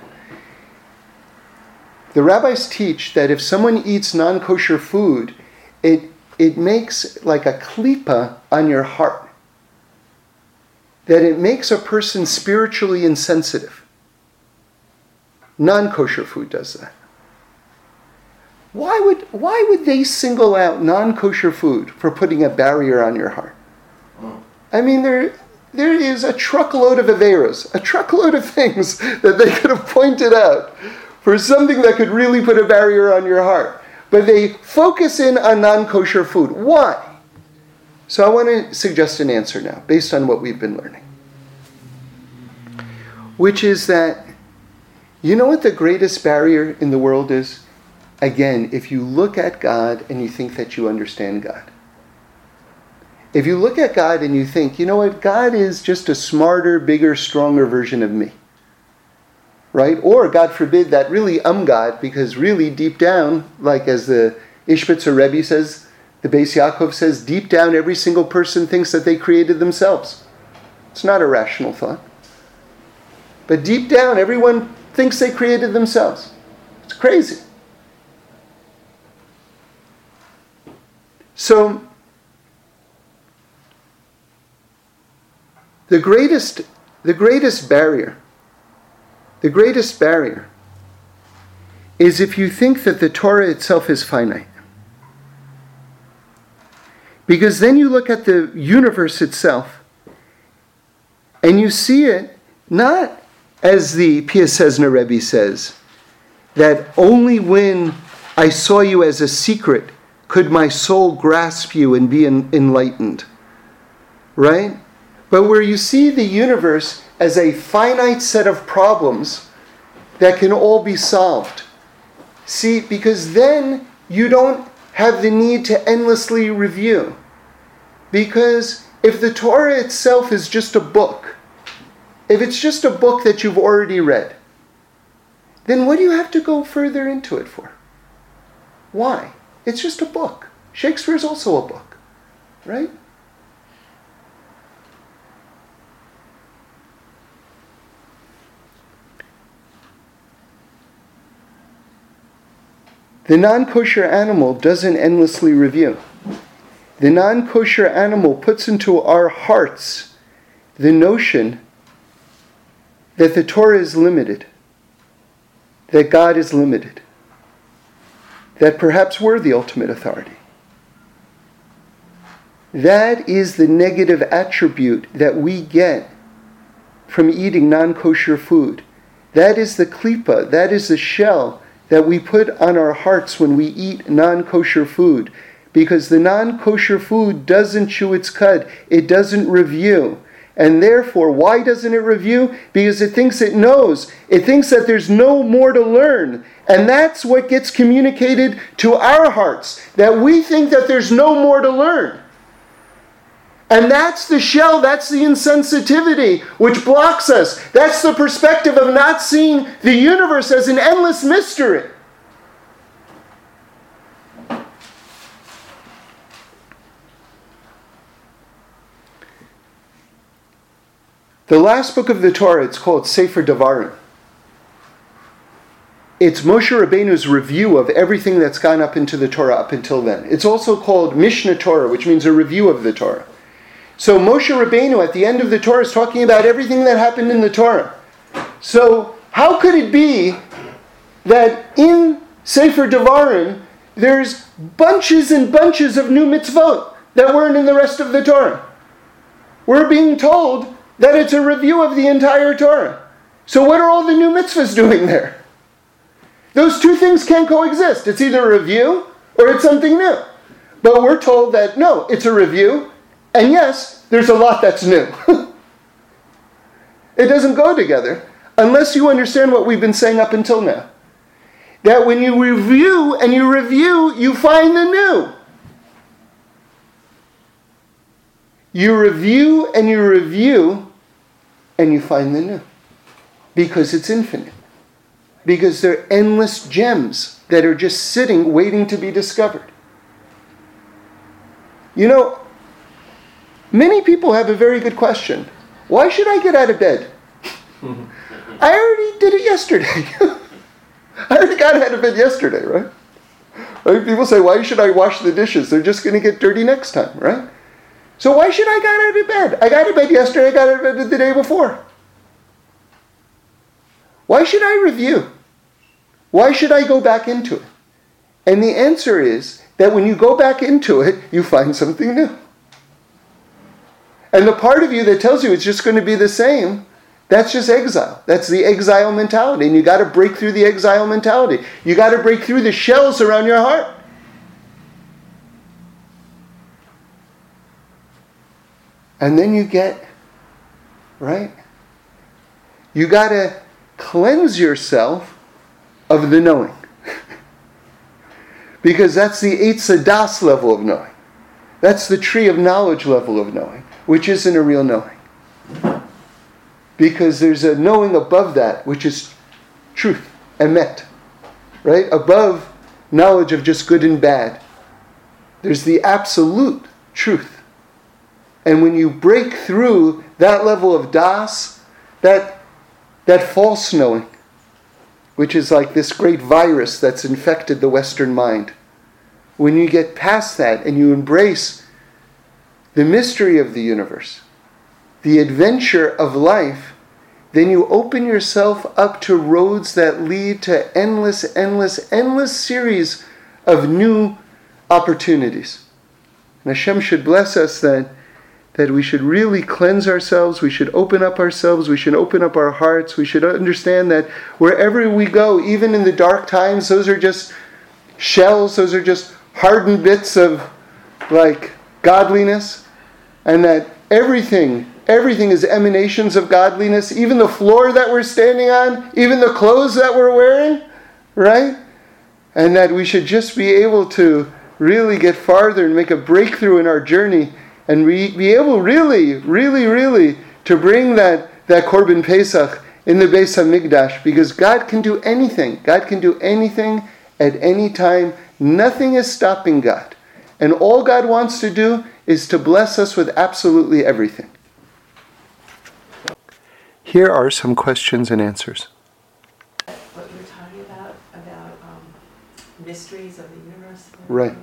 The rabbis teach that if someone eats non-kosher food, it makes like a klipa on your heart. That it makes a person spiritually insensitive. Non-kosher food does that. Why would they single out non-kosher food for putting a barrier on your heart? I mean, there is a truckload of averas, a truckload of things that they could have pointed out for something that could really put a barrier on your heart. But they focus in on non-kosher food. Why? So I want to suggest an answer now, based on what we've been learning. Which is that, you know what the greatest barrier in the world is? Again, if you look at God and you think that you understand God. If you look at God and you think, you know what, God is just a smarter, bigger, stronger version of me. Right? Or, God forbid, that really God, because really deep down, like as the Eish Rebbe says, the Beis Yaakov says, deep down every single person thinks that they created themselves. It's not a rational thought. But deep down, everyone thinks they created themselves. It's crazy. So, the greatest barrier is if you think that the Torah itself is finite. Because then you look at the universe itself and you see it not as the Piaseczna Rebbe says, that only when I saw you as a secret could my soul grasp you and be enlightened. Right? But where you see the universe as a finite set of problems that can all be solved. See, because then you don't have the need to endlessly review. Because if the Torah itself is just a book, if it's just a book that you've already read, then what do you have to go further into it for? Why? It's just a book. Shakespeare is also a book, right? The non-kosher animal doesn't endlessly review. The non-kosher animal puts into our hearts the notion that the Torah is limited, that God is limited, that perhaps we're the ultimate authority. That is the negative attribute that we get from eating non-kosher food. That is the klipa, that is the shell that we put on our hearts when we eat non-kosher food. Because the non-kosher food doesn't chew its cud, it doesn't review. And therefore, why doesn't it review? Because it thinks it knows. It thinks that there's no more to learn. And that's what gets communicated to our hearts, that we think that there's no more to learn. And that's the shell, that's the insensitivity which blocks us. That's the perspective of not seeing the universe as an endless mystery. The last book of the Torah, it's called Sefer Devarim. It's Moshe Rabbeinu's review of everything that's gone up into the Torah up until then. It's also called Mishnah Torah, which means a review of the Torah. So Moshe Rabbeinu at the end of the Torah is talking about everything that happened in the Torah. So how could it be that in Sefer Devarim there's bunches and bunches of new mitzvot that weren't in the rest of the Torah? We're being told that it's a review of the entire Torah. So what are all the new mitzvahs doing there? Those two things can't coexist. It's either a review or it's something new. But we're told that, no, it's a review. And yes, there's a lot that's new. It doesn't go together unless you understand what we've been saying up until now. That when you review and you review, you find the new. You review and you review and you find the new. Because it's infinite. Because there are endless gems that are just sitting, waiting to be discovered. You know, many people have a very good question. Why should I get out of bed? I already did it yesterday. I already got out of bed yesterday, right? Right? People say, why should I wash the dishes? They're just going to get dirty next time, right? So why should I get out of bed? I got out of bed yesterday, I got out of bed the day before. Why should I review? Why should I go back into it? And the answer is that when you go back into it, you find something new. And the part of you that tells you it's just going to be the same, that's just exile. That's the exile mentality. And you got to break through the exile mentality. You got to break through the shells around your heart. And then you get, right? You got to cleanse yourself of the knowing. Because that's the Eitz Hadas level of knowing. That's the tree of knowledge level of knowing, which isn't a real knowing. Because there's a knowing above that, which is truth, emet, right? Above knowledge of just good and bad. There's the absolute truth. And when you break through that level of das, that false knowing, which is like this great virus that's infected the Western mind, when you get past that and you embrace the mystery of the universe, the adventure of life, then you open yourself up to roads that lead to endless, endless, endless series of new opportunities. And Hashem should bless us that we should really cleanse ourselves, we should open up ourselves, we should open up our hearts, we should understand that wherever we go, even in the dark times, those are just shells, those are just hardened bits of, like, godliness, and that everything is emanations of godliness, even the floor that we're standing on, even the clothes that we're wearing, right? And that we should just be able to really get farther and make a breakthrough in our journey and be able really, really, really to bring that Korban Pesach in the Beis HaMikdash, because God can do anything. God can do anything at any time. Nothing is stopping God. And all God wants to do is to bless us with absolutely everything. Here are some questions and answers. What you were talking about mysteries of the universe. Right.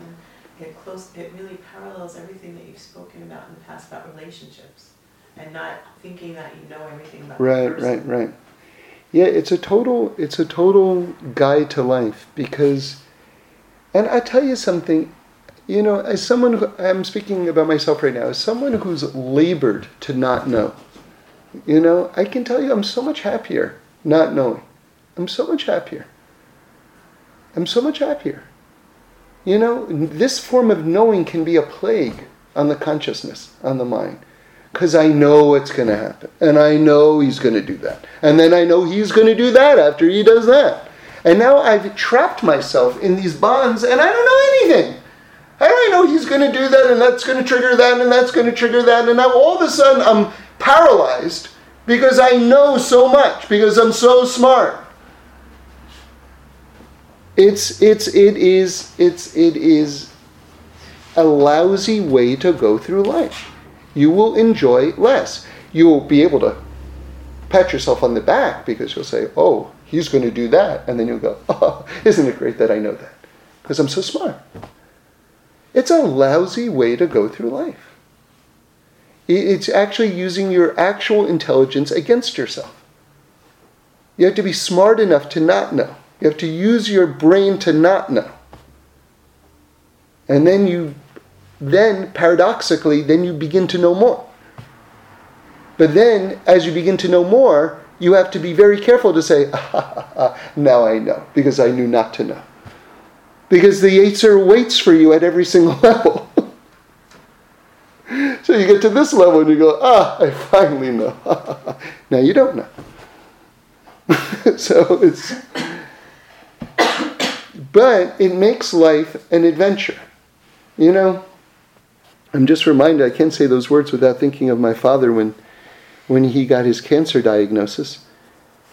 Get close. It really parallels everything that you've spoken about in the past about relationships, and not thinking that you know everything about. Right. Yeah, it's a total guide to life because, and I tell you something, you know, as someone who, I'm speaking about myself right now, as someone who's labored to not know, you know, I can tell you I'm so much happier not knowing. I'm so much happier. You know, this form of knowing can be a plague on the consciousness, on the mind. Because I know what's going to happen. And I know he's going to do that. And then I know he's going to do that after he does that. And now I've trapped myself in these bonds and I don't know anything. How do I know he's going to do that and that's going to trigger that and that's going to trigger that? And now all of a sudden I'm paralyzed because I know so much, because I'm so smart. It is a lousy way to go through life. You will enjoy less. You will be able to pat yourself on the back because you'll say, oh, he's going to do that. And then you'll go, oh, isn't it great that I know that? Because I'm so smart. It's a lousy way to go through life. It's actually using your actual intelligence against yourself. You have to be smart enough to not know. You have to use your brain to not know. And then paradoxically, you begin to know more. But then, as you begin to know more, you have to be very careful to say, now I know, because I knew not to know. Because the Yetzer waits for you at every single level. So you get to this level and you go, I finally know. Now you don't know. So it's... But it makes life an adventure. You know, I'm just reminded, I can't say those words without thinking of my father when he got his cancer diagnosis.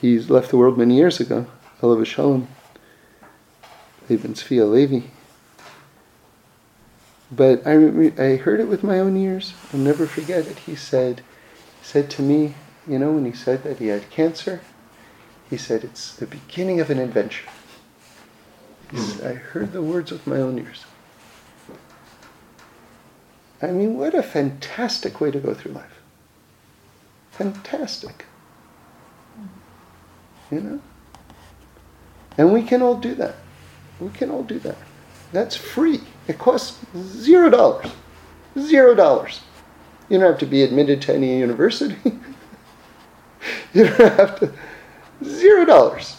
He left the world many years ago. Alav Shalom. Leben Tzvi Levi. But I heard it with my own ears. I'll never forget it. He said to me, you know, when he said that he had cancer, he said, it's the beginning of an adventure. I heard the words with my own ears. I mean, what a fantastic way to go through life. Fantastic. You know? And we can all do that. That's free. It costs $0. $0. You don't have to be admitted to any university. You don't have to... $0.